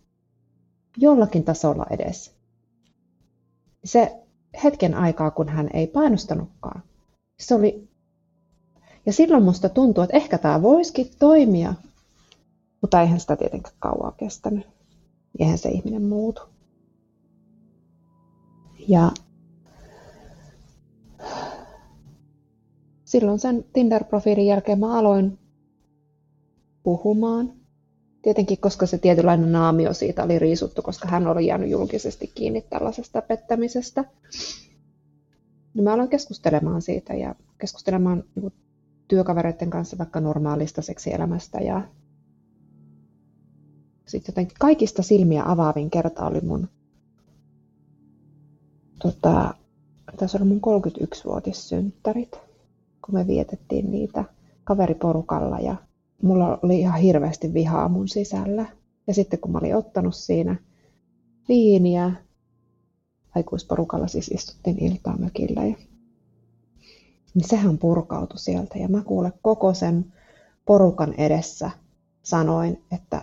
jollakin tasolla edes. Se hetken aikaa, kun hän ei painostanutkaan. Se oli... Ja silloin musta tuntuu, että ehkä tämä voisikin toimia. Mutta eihän sitä tietenkään kauaa kestänyt. Eihän se ihminen muutu. Ja... Silloin sen Tinder-profiilin jälkeen mä aloin puhumaan. Tietenkin, koska se tietynlainen naamio siitä oli riisuttu, koska hän oli jäänyt julkisesti kiinni tällaisesta pettämisestä. No mä aloin keskustelemaan siitä ja keskustelemaan työkavereiden kanssa vaikka normaalista seksielämästä. Ja sitten jotenkin kaikista silmiä avaavin kerta oli mun, tota, taisi olla mun kolmekymmentäyksivuotissynttärit, kun me vietettiin niitä kaveriporukalla ja mulla oli ihan hirveästi vihaa mun sisällä. Ja sitten kun mä olin ottanut siinä viiniä, aikuisporukalla siis istuttiin iltamökillä, ja niin sehän purkautui sieltä. Ja mä kuule koko sen porukan edessä sanoin, että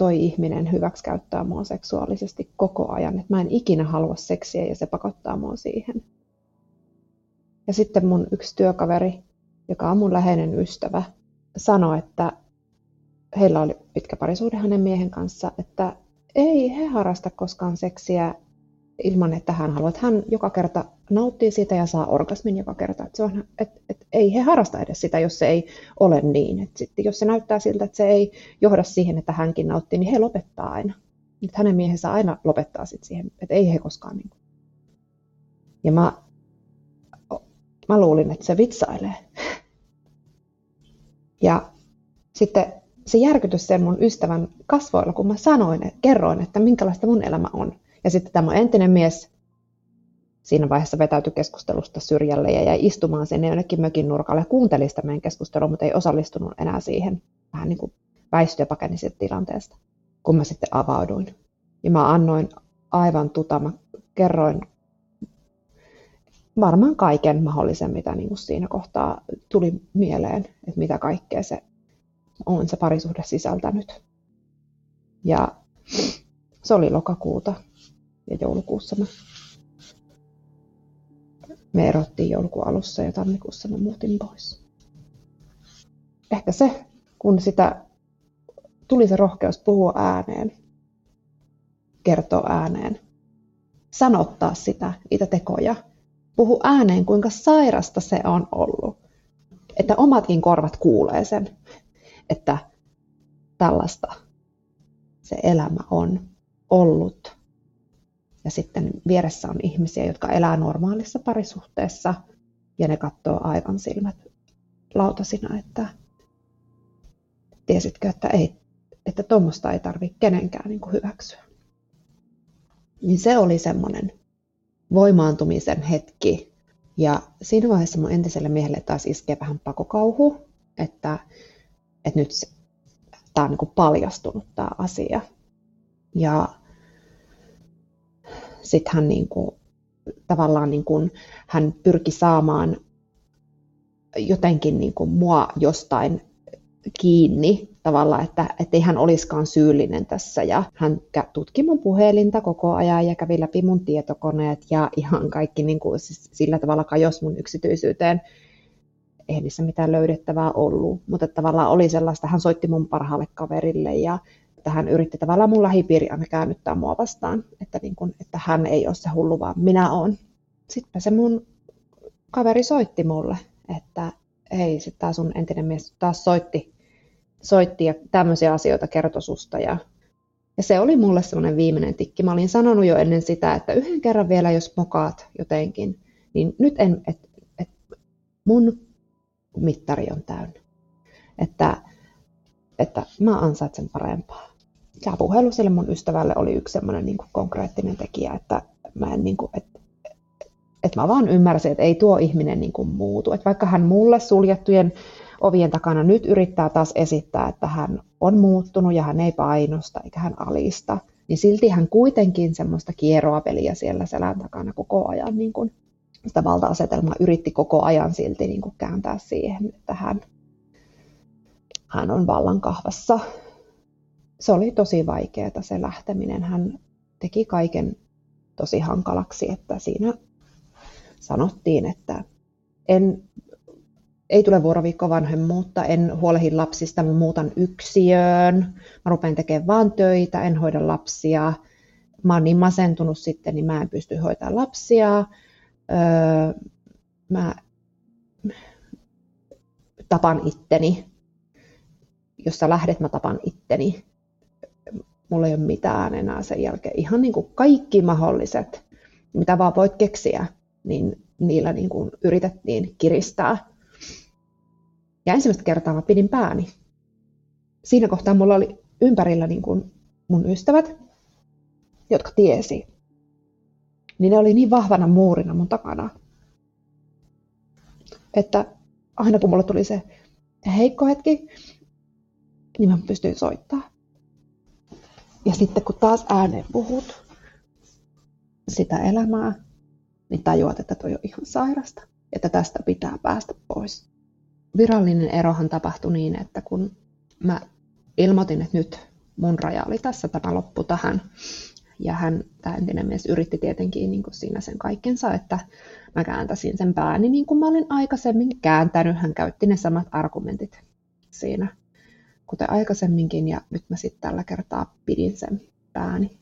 toi ihminen hyväksikäyttää mua seksuaalisesti koko ajan, että mä en ikinä halua seksiä ja se pakottaa mua siihen. Ja sitten mun yksi työkaveri, joka on mun läheinen ystävä, sanoi, että heillä oli pitkä parisuhde hänen miehen kanssa, että ei he harrasta koskaan seksiä ilman, että hän haluaa, että hän joka kerta nauttii siitä ja saa orgasmin joka kerta. Että se on, että, että ei he harrasta edes sitä, jos se ei ole niin. Että sitten, jos se näyttää siltä, että se ei johda siihen, että hänkin nauttii, niin he lopettaa aina. Että hänen miehensä aina lopettaa sit siihen, että ei he koskaan. Niin kuin. Ja mä, mä luulin, että se vitsailee. Ja sitten se järkytys sen mun ystävän kasvoilla, kun mä sanoin, että kerroin, että minkälaista mun elämä on. Ja sitten tämä entinen mies siinä vaiheessa vetäytyi keskustelusta syrjälle ja jäi istumaan sinne jonnekin mökin nurkalle ja kuunteli sitä meidän keskustelua, mutta ei osallistunut enää siihen. Vähän niin kuin väistyi ja pakeni siitä tilanteesta, kun mä sitten avauduin. Ja mä annoin aivan tuta, mä kerroin varmaan kaiken mahdollisen, mitä niin kuin siinä kohtaa tuli mieleen, että mitä kaikkea se on se parisuhde sisältänyt. Ja se oli lokakuuta. Ja joulukuussa me, me erottiin joulukuun alussa ja tammikuussa me muutin pois. Ehkä se, kun sitä tuli se rohkeus puhua ääneen, kertoa ääneen, sanottaa sitä, niitä tekoja, puhu ääneen, kuinka sairasta se on ollut. Että omatkin korvat kuulee sen, että tällaista se elämä on ollut. Ja sitten vieressä on ihmisiä, jotka elää normaalissa parisuhteessa ja ne katsoo aivan silmät lautasina, että tiesitkö, että ei, että tuommoista ei tarvitse kenenkään niin kuin hyväksyä. Niin se oli semmoinen voimaantumisen hetki. Ja siinä vaiheessa mun entiselle miehelle taas iskee vähän pakokauhu, että, että nyt tämä on niin kuin paljastunut tämä asia. Ja sitten hän, niin kuin, tavallaan niin kuin, hän pyrki saamaan jotenkin niin kuin mua jostain kiinni tavallaan, että ei hän olisikaan syyllinen tässä. Ja hän tutki mun puhelinta koko ajan ja kävi läpi mun tietokoneet ja ihan kaikki niin kuin, siis sillä tavalla kajosi mun yksityisyyteen. Ei niissä mitään löydettävää ollut, mutta tavallaan oli sellaista, hän soitti mun parhaalle kaverille ja että hän yritti tavallaan mun lähipiiri aina käännyttää mua vastaan, että, niin kun, että hän ei ole se hullu, vaan minä olen. Sitten se mun kaveri soitti mulle, että hei, sitten tämä sun entinen mies taas soitti, soitti ja tämmöisiä asioita kertoi susta. Ja, ja se oli mulle semmoinen viimeinen tikki. Mä olin sanonut jo ennen sitä, että yhden kerran vielä, jos mokaat jotenkin, niin nyt en, et, et, mun mittari on täynnä. Että, että mä ansaitsen parempaa. Tämä puhelu sille mun ystävälle oli yksi semmoinen niin kuin konkreettinen tekijä, että mä, en, niin kuin, et, et mä vaan ymmärsin, että ei tuo ihminen niin kuin muutu. Et vaikka hän mulle suljettujen ovien takana nyt yrittää taas esittää, että hän on muuttunut ja hän ei painosta eikä hän alista, niin silti hän kuitenkin semmoista kieroa peliä siellä selän takana koko ajan. Niin kuin sitä valta-asetelmaa yritti koko ajan silti niin kuin kääntää siihen, että hän, hän on vallan kahvassa. Se oli tosi vaikeaa se lähteminen. Hän teki kaiken tosi hankalaksi, että siinä sanottiin, että en, ei tule vuoroviikko vanhemmuutta, en huolehdi lapsista, mä muutan yksiöön, mä rupean tekemään vaan töitä, en hoida lapsia, mä oon niin masentunut sitten, niin mä en pysty hoitamaan lapsia, öö, mä tapan itteni, jos sä lähdet, mä tapan itteni. Mulla ei ole mitään enää sen jälkeen. Ihan niin kuin kaikki mahdolliset, mitä vaan voit keksiä, niin niillä niin kuin yritettiin kiristää. Ja ensimmäistä kertaa mä pidin pääni. Siinä kohtaa mulla oli ympärillä niin kuin mun ystävät, jotka tiesi. Niin ne oli niin vahvana muurina mun takana, että aina kun mulla tuli se heikko hetki, niin mä pystyin soittamaan. Ja sitten kun taas ääneen puhut sitä elämää, niin tajuat, että toi on ihan sairasta, että tästä pitää päästä pois. Virallinen erohan tapahtui niin, että kun mä ilmoitin, että nyt mun raja oli tässä, tämä loppu tähän. Ja hän, tämä entinen mies, yritti tietenkin niin kuin siinä sen kaikkensa, että mä kääntäisin sen pääni niin kuin mä olin aikaisemmin kääntänyt. Hän käytti ne samat argumentit siinä, kuten aikaisemminkin, ja nyt mä sitten tällä kertaa pidin sen pääni.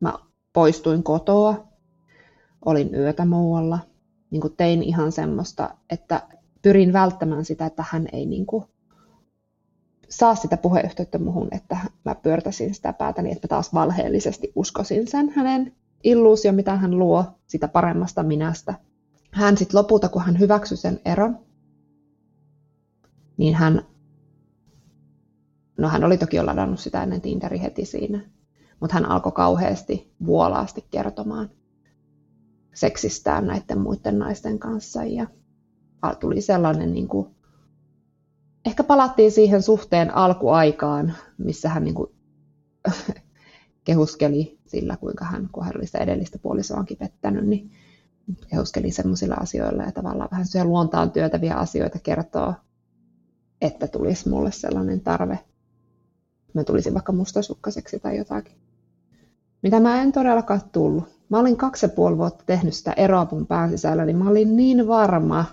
Mä poistuin kotoa, olin yötä muualla, niin kuin tein ihan semmoista, että pyrin välttämään sitä, että hän ei niin kuin saa sitä puheyhteyttä muhun, että mä pyörtäisin sitä päätä niin, että mä taas valheellisesti uskoisin sen hänen illuusion, mitä hän luo, sitä paremmasta minästä. Hän sitten lopulta, kun hän hyväksyi sen eron, niin hän, no hän oli toki jo ladannut sitä ennen Tinderi heti siinä, mutta hän alkoi kauheasti vuolaasti kertomaan seksistään näiden muiden naisten kanssa ja tuli sellainen niin kuin, ehkä palattiin siihen suhteen alkuaikaan, missä hän niin kuin, kehuskeli sillä, kuinka hän, kun hän oli sitä edellistä puolisoankin pettänyt, niin kehuskeli sellaisilla asioilla ja tavallaan vähän siihen luontaan työtäviä asioita kertoo, että tulisi mulle sellainen tarve. Mä tulisin vaikka mustasukkaseksi tai jotakin, mitä mä en todellakaan tullut. Mä olin kaksi ja puoli vuotta tehnyt sitä eroa mun pään sisällä, niin mä olin niin varma,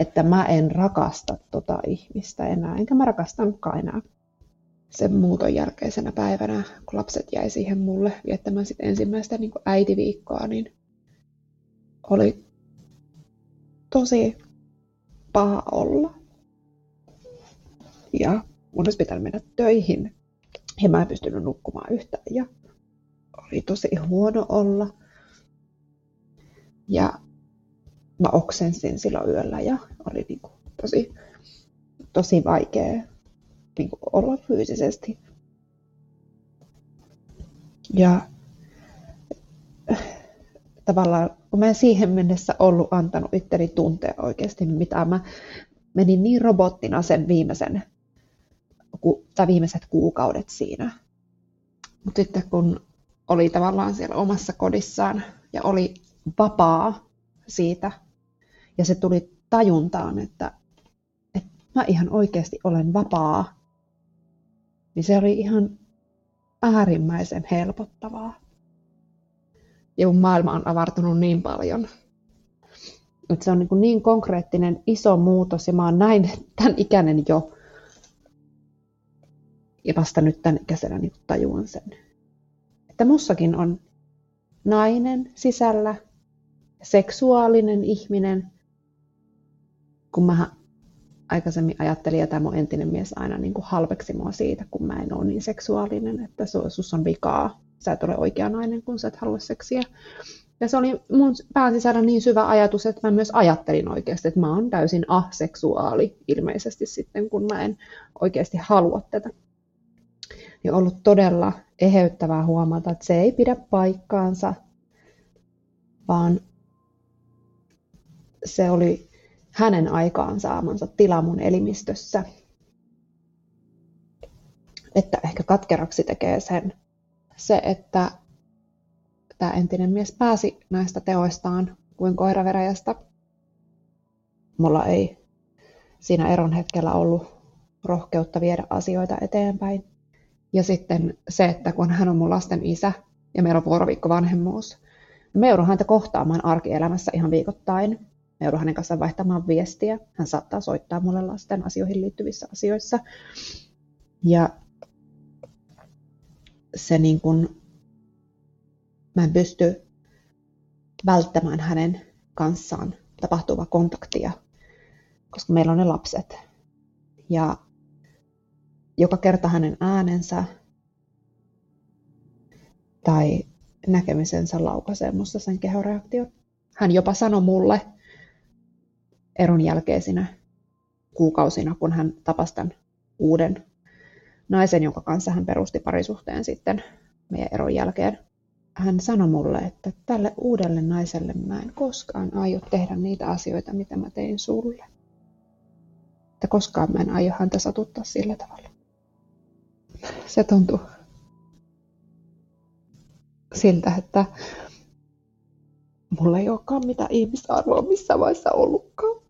että mä en rakasta tota ihmistä enää, enkä mä rakastanutkaan enää sen muuton jälkeisenä päivänä, kun lapset jäi siihen mulle viettämään sit ensimmäistä niin kuin äitiviikkoa, niin oli tosi paha olla. Ja mun olisi pitänyt mennä töihin, ja mä en pystynyt nukkumaan yhtään, ja oli tosi huono olla. Ja mä oksensin silloin yöllä ja oli niin kuin tosi, tosi vaikea niin kuin olla fyysisesti. Ja tavallaan kun mä en siihen mennessä ollut antanut itteni tuntea oikeasti mitään, mä menin niin robottina sen viimeisen, tai viimeiset kuukaudet siinä. Mutta sitten kun oli tavallaan siellä omassa kodissaan ja oli vapaa siitä, ja se tuli tajuntaan, että, että mä ihan oikeasti olen vapaa, niin se oli ihan äärimmäisen helpottavaa. Ja mun maailma on avartunut niin paljon. Että se on niin, kuin niin konkreettinen iso muutos, ja mä oon näin tämän ikäinen jo. Ja vasta nyt tämän ikäisenä niin tajuan sen. Että mussakin on nainen sisällä, seksuaalinen ihminen, kun mä aikaisemmin ajattelin, ja tämä mun entinen mies aina niin kuin halveksi mua siitä, kun mä en ole niin seksuaalinen, että sus on vikaa, sä et ole oikea nainen, kun sä et halua seksiä. Ja se oli mun pään sisällä niin syvä ajatus, että mä myös ajattelin oikeasti, että mä oon täysin aseksuaali ilmeisesti sitten, kun mä en oikeasti halua tätä. Ja ollut todella eheyttävää huomata, että se ei pidä paikkaansa, vaan se oli hänen aikaansaamansa tila mun elimistössä. Että ehkä katkeraksi tekee sen se, että tämä entinen mies pääsi näistä teoistaan kuin koira veräjästä. Mulla ei siinä eron hetkellä ollut rohkeutta viedä asioita eteenpäin. Ja sitten se, että kun hän on mun lasten isä ja meillä on vuoroviikko vanhemmuus, me joudun häntä kohtaamaan arkielämässä ihan viikoittain. Me joudun hänen kanssaan vaihtamaan viestiä. Hän saattaa soittaa mulle lasten asioihin liittyvissä asioissa. Ja se niin kuin, mä en pysty välttämään hänen kanssaan tapahtuvaa kontaktia, koska meillä on ne lapset. Ja joka kerta hänen äänensä tai näkemisensä laukaisee musta sen kehoreaktion. Hän jopa sanoi mulle eron jälkeisinä kuukausina, kun hän tapasi tämän uuden naisen, jonka kanssa hän perusti parisuhteen sitten meidän eron jälkeen. Hän sanoi mulle, että tälle uudelle naiselle mä en koskaan aio tehdä niitä asioita, mitä mä tein sulle. Että koskaan mä en aio häntä satuttaa sillä tavalla. Se tuntui siltä, että mulla ei olekaan mitään ihmisarvoa missään vaiheessa ollutkaan.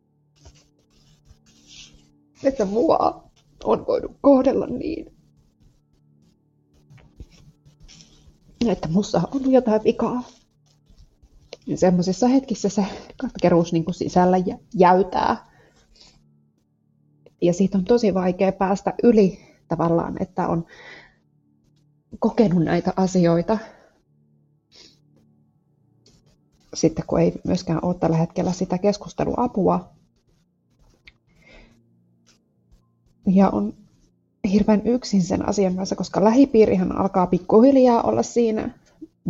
Että mua on voinut kohdella niin. että minussa on ollut jotain vikaa. Semmoisessa hetkissä se katkeruus niin kuin sisällä jäytää. Ja siitä on tosi vaikea päästä yli tavallaan, että on kokenut näitä asioita. Sitten kun ei myöskään ole tällä hetkellä sitä keskusteluapua. Ja on hirveän yksin sen asian kanssa, koska lähipiirihän alkaa pikkuhiljaa olla siinä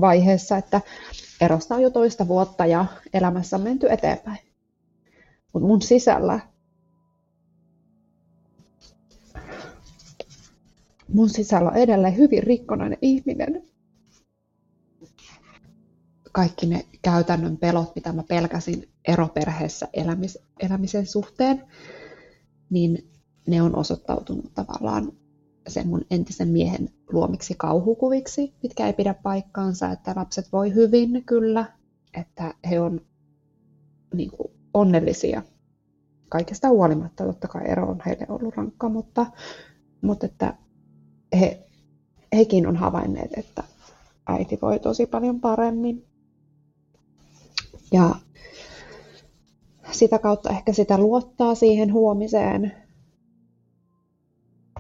vaiheessa, että erosta on jo toista vuotta ja elämässä on menty eteenpäin. Mutta mun sisällä, mun sisällä on edelleen hyvin rikkonainen ihminen. Kaikki ne käytännön pelot, mitä mä pelkäsin eroperheessä elämis, elämisen suhteen, niin ne on osoittautunut tavallaan sen mun entisen miehen luomiksi kauhukuviksi, mitkä ei pidä paikkaansa, että lapset voi hyvin kyllä, että he on niin kuin onnellisia kaikesta huolimatta. Totta kai ero on heille ollut rankka, mutta, mutta että he, hekin on havainneet, että äiti voi tosi paljon paremmin. Ja sitä kautta ehkä sitä luottaa siihen huomiseen.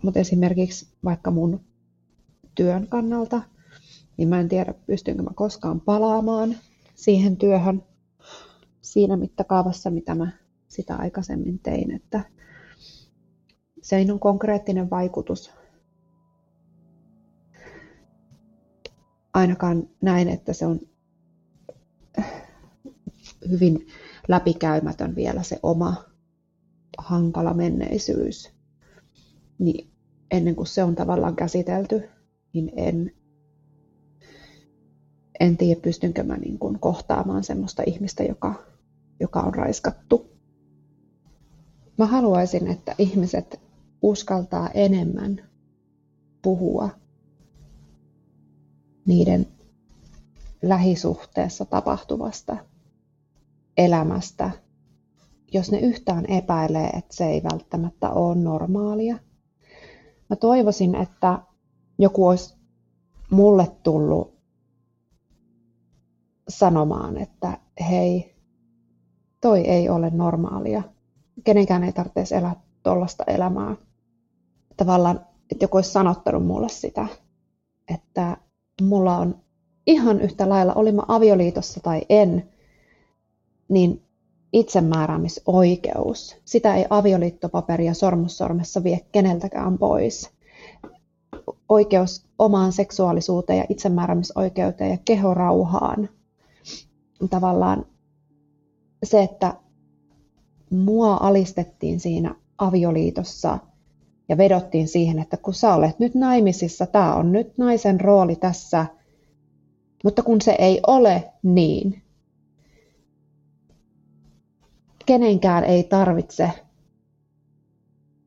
Mutta esimerkiksi vaikka mun työn kannalta, niin mä en tiedä, pystynkö mä koskaan palaamaan siihen työhön siinä mittakaavassa, mitä mä sitä aikaisemmin tein. Että sen on konkreettinen vaikutus. Ainakaan näin, että se on hyvin läpikäymätön vielä se oma hankala menneisyys. Niin ennen kuin se on tavallaan käsitelty, niin en, en tiedä, pystynkö mä niin kuin kohtaamaan semmoista ihmistä, joka, joka on raiskattu. Mä haluaisin, että ihmiset uskaltaa enemmän puhua niiden lähisuhteessa tapahtuvasta elämästä, jos ne yhtään epäilee, että se ei välttämättä ole normaalia. Mä toivoisin, että joku olisi mulle tullut sanomaan, että hei, toi ei ole normaalia. Kenenkään ei tarvitsisi elää tollaista elämää. Tavallaan, että joku olisi sanottanut mulle sitä, että mulla on ihan yhtä lailla, olin mä avioliitossa tai en, niin itsemääräämisoikeus. Sitä ei avioliittopaperia sormussormessa vie keneltäkään pois. Oikeus omaan seksuaalisuuteen ja itsemääräämisoikeuteen ja kehorauhaan. Tavallaan se, että mua alistettiin siinä avioliitossa ja vedottiin siihen, että kun sä olet nyt naimisissa, tää on nyt naisen rooli tässä, mutta kun se ei ole niin. Kenenkään ei tarvitse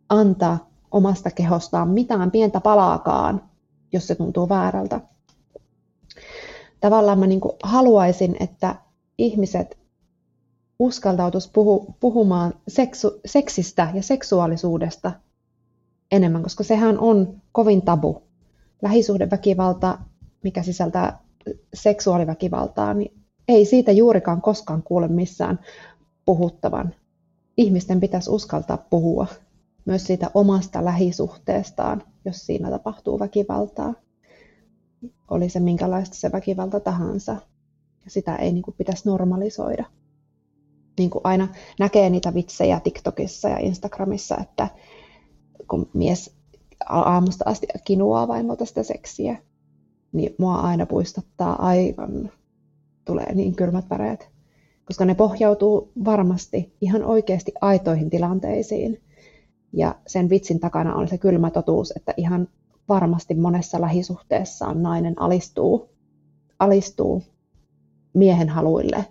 antaa omasta kehostaan mitään pientä palaakaan, jos se tuntuu väärältä. Tavallaan mä niin kuin haluaisin, että ihmiset uskaltautuisi puhu, puhumaan seksu, seksistä ja seksuaalisuudesta enemmän, koska sehän on kovin tabu. Lähisuhdeväkivalta, mikä sisältää seksuaaliväkivaltaa, niin ei siitä juurikaan koskaan kuule missään puhuttavan. Ihmisten pitäisi uskaltaa puhua myös siitä omasta lähisuhteestaan, jos siinä tapahtuu väkivaltaa. Oli se minkälaista se väkivalta tahansa. Sitä ei niin kuin pitäisi normalisoida. Niin kuin aina näkee niitä vitsejä TikTokissa ja Instagramissa, että kun mies aamusta asti kinuaa vaimolta sitä seksiä, niin mua aina puistattaa aivan. Tulee niin kylmät väreet. Koska ne pohjautuu varmasti ihan oikeasti aitoihin tilanteisiin. Ja sen vitsin takana on se kylmä totuus, että ihan varmasti monessa lähisuhteessaan nainen alistuu, alistuu miehen haluille,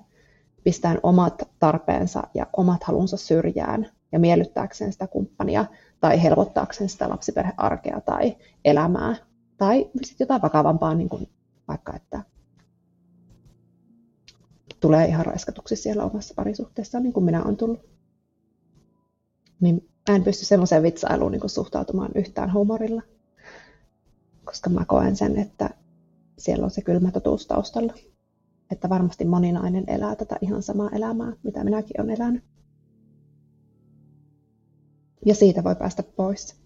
pistäen omat tarpeensa ja omat halunsa syrjään ja miellyttääkseen sitä kumppania tai helpottaakseen sitä lapsiperhearkea tai elämää. Tai sitten jotain vakavampaa, niin kuin vaikka että tulee ihan raiskatuksi siellä omassa parisuhteessaan, niin kuin minä olen tullut. Niin mä en pysty semmoiseen vitsailuun niin kuin suhtautumaan yhtään humorilla, koska mä koen sen, että siellä on se kylmä totuus taustalla. Että varmasti moni nainen elää tätä ihan samaa elämää, mitä minäkin olen elänyt. Ja siitä voi päästä pois.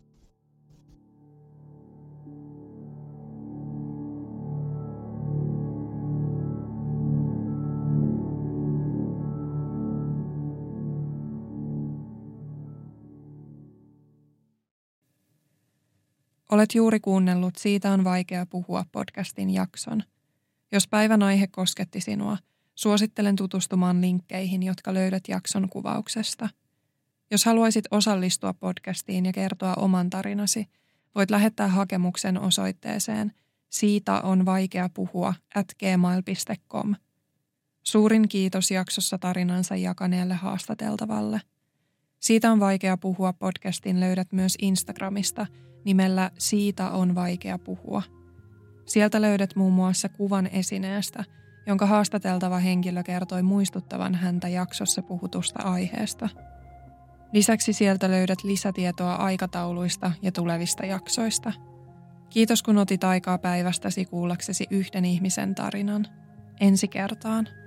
Olet juuri kuunnellut Siitä on vaikea puhua -podcastin jakson. Jos päivän aihe kosketti sinua, suosittelen tutustumaan linkkeihin, jotka löydät jakson kuvauksesta. Jos haluaisit osallistua podcastiin ja kertoa oman tarinasi, voit lähettää hakemuksen osoitteeseen siitä on vaikea puhua at gmail piste com. Suurin kiitos jaksossa tarinansa jakaneelle haastateltavalle. Siitä on vaikea puhua -podcastin löydät myös Instagramista nimellä Siitä on vaikea puhua. Sieltä löydät muun muassa kuvan esineestä, jonka haastateltava henkilö kertoi muistuttavan häntä jaksossa puhutusta aiheesta. Lisäksi sieltä löydät lisätietoa aikatauluista ja tulevista jaksoista. Kiitos kun otit aikaa päivästäsi kuullaksesi yhden ihmisen tarinan. Ensi kertaan.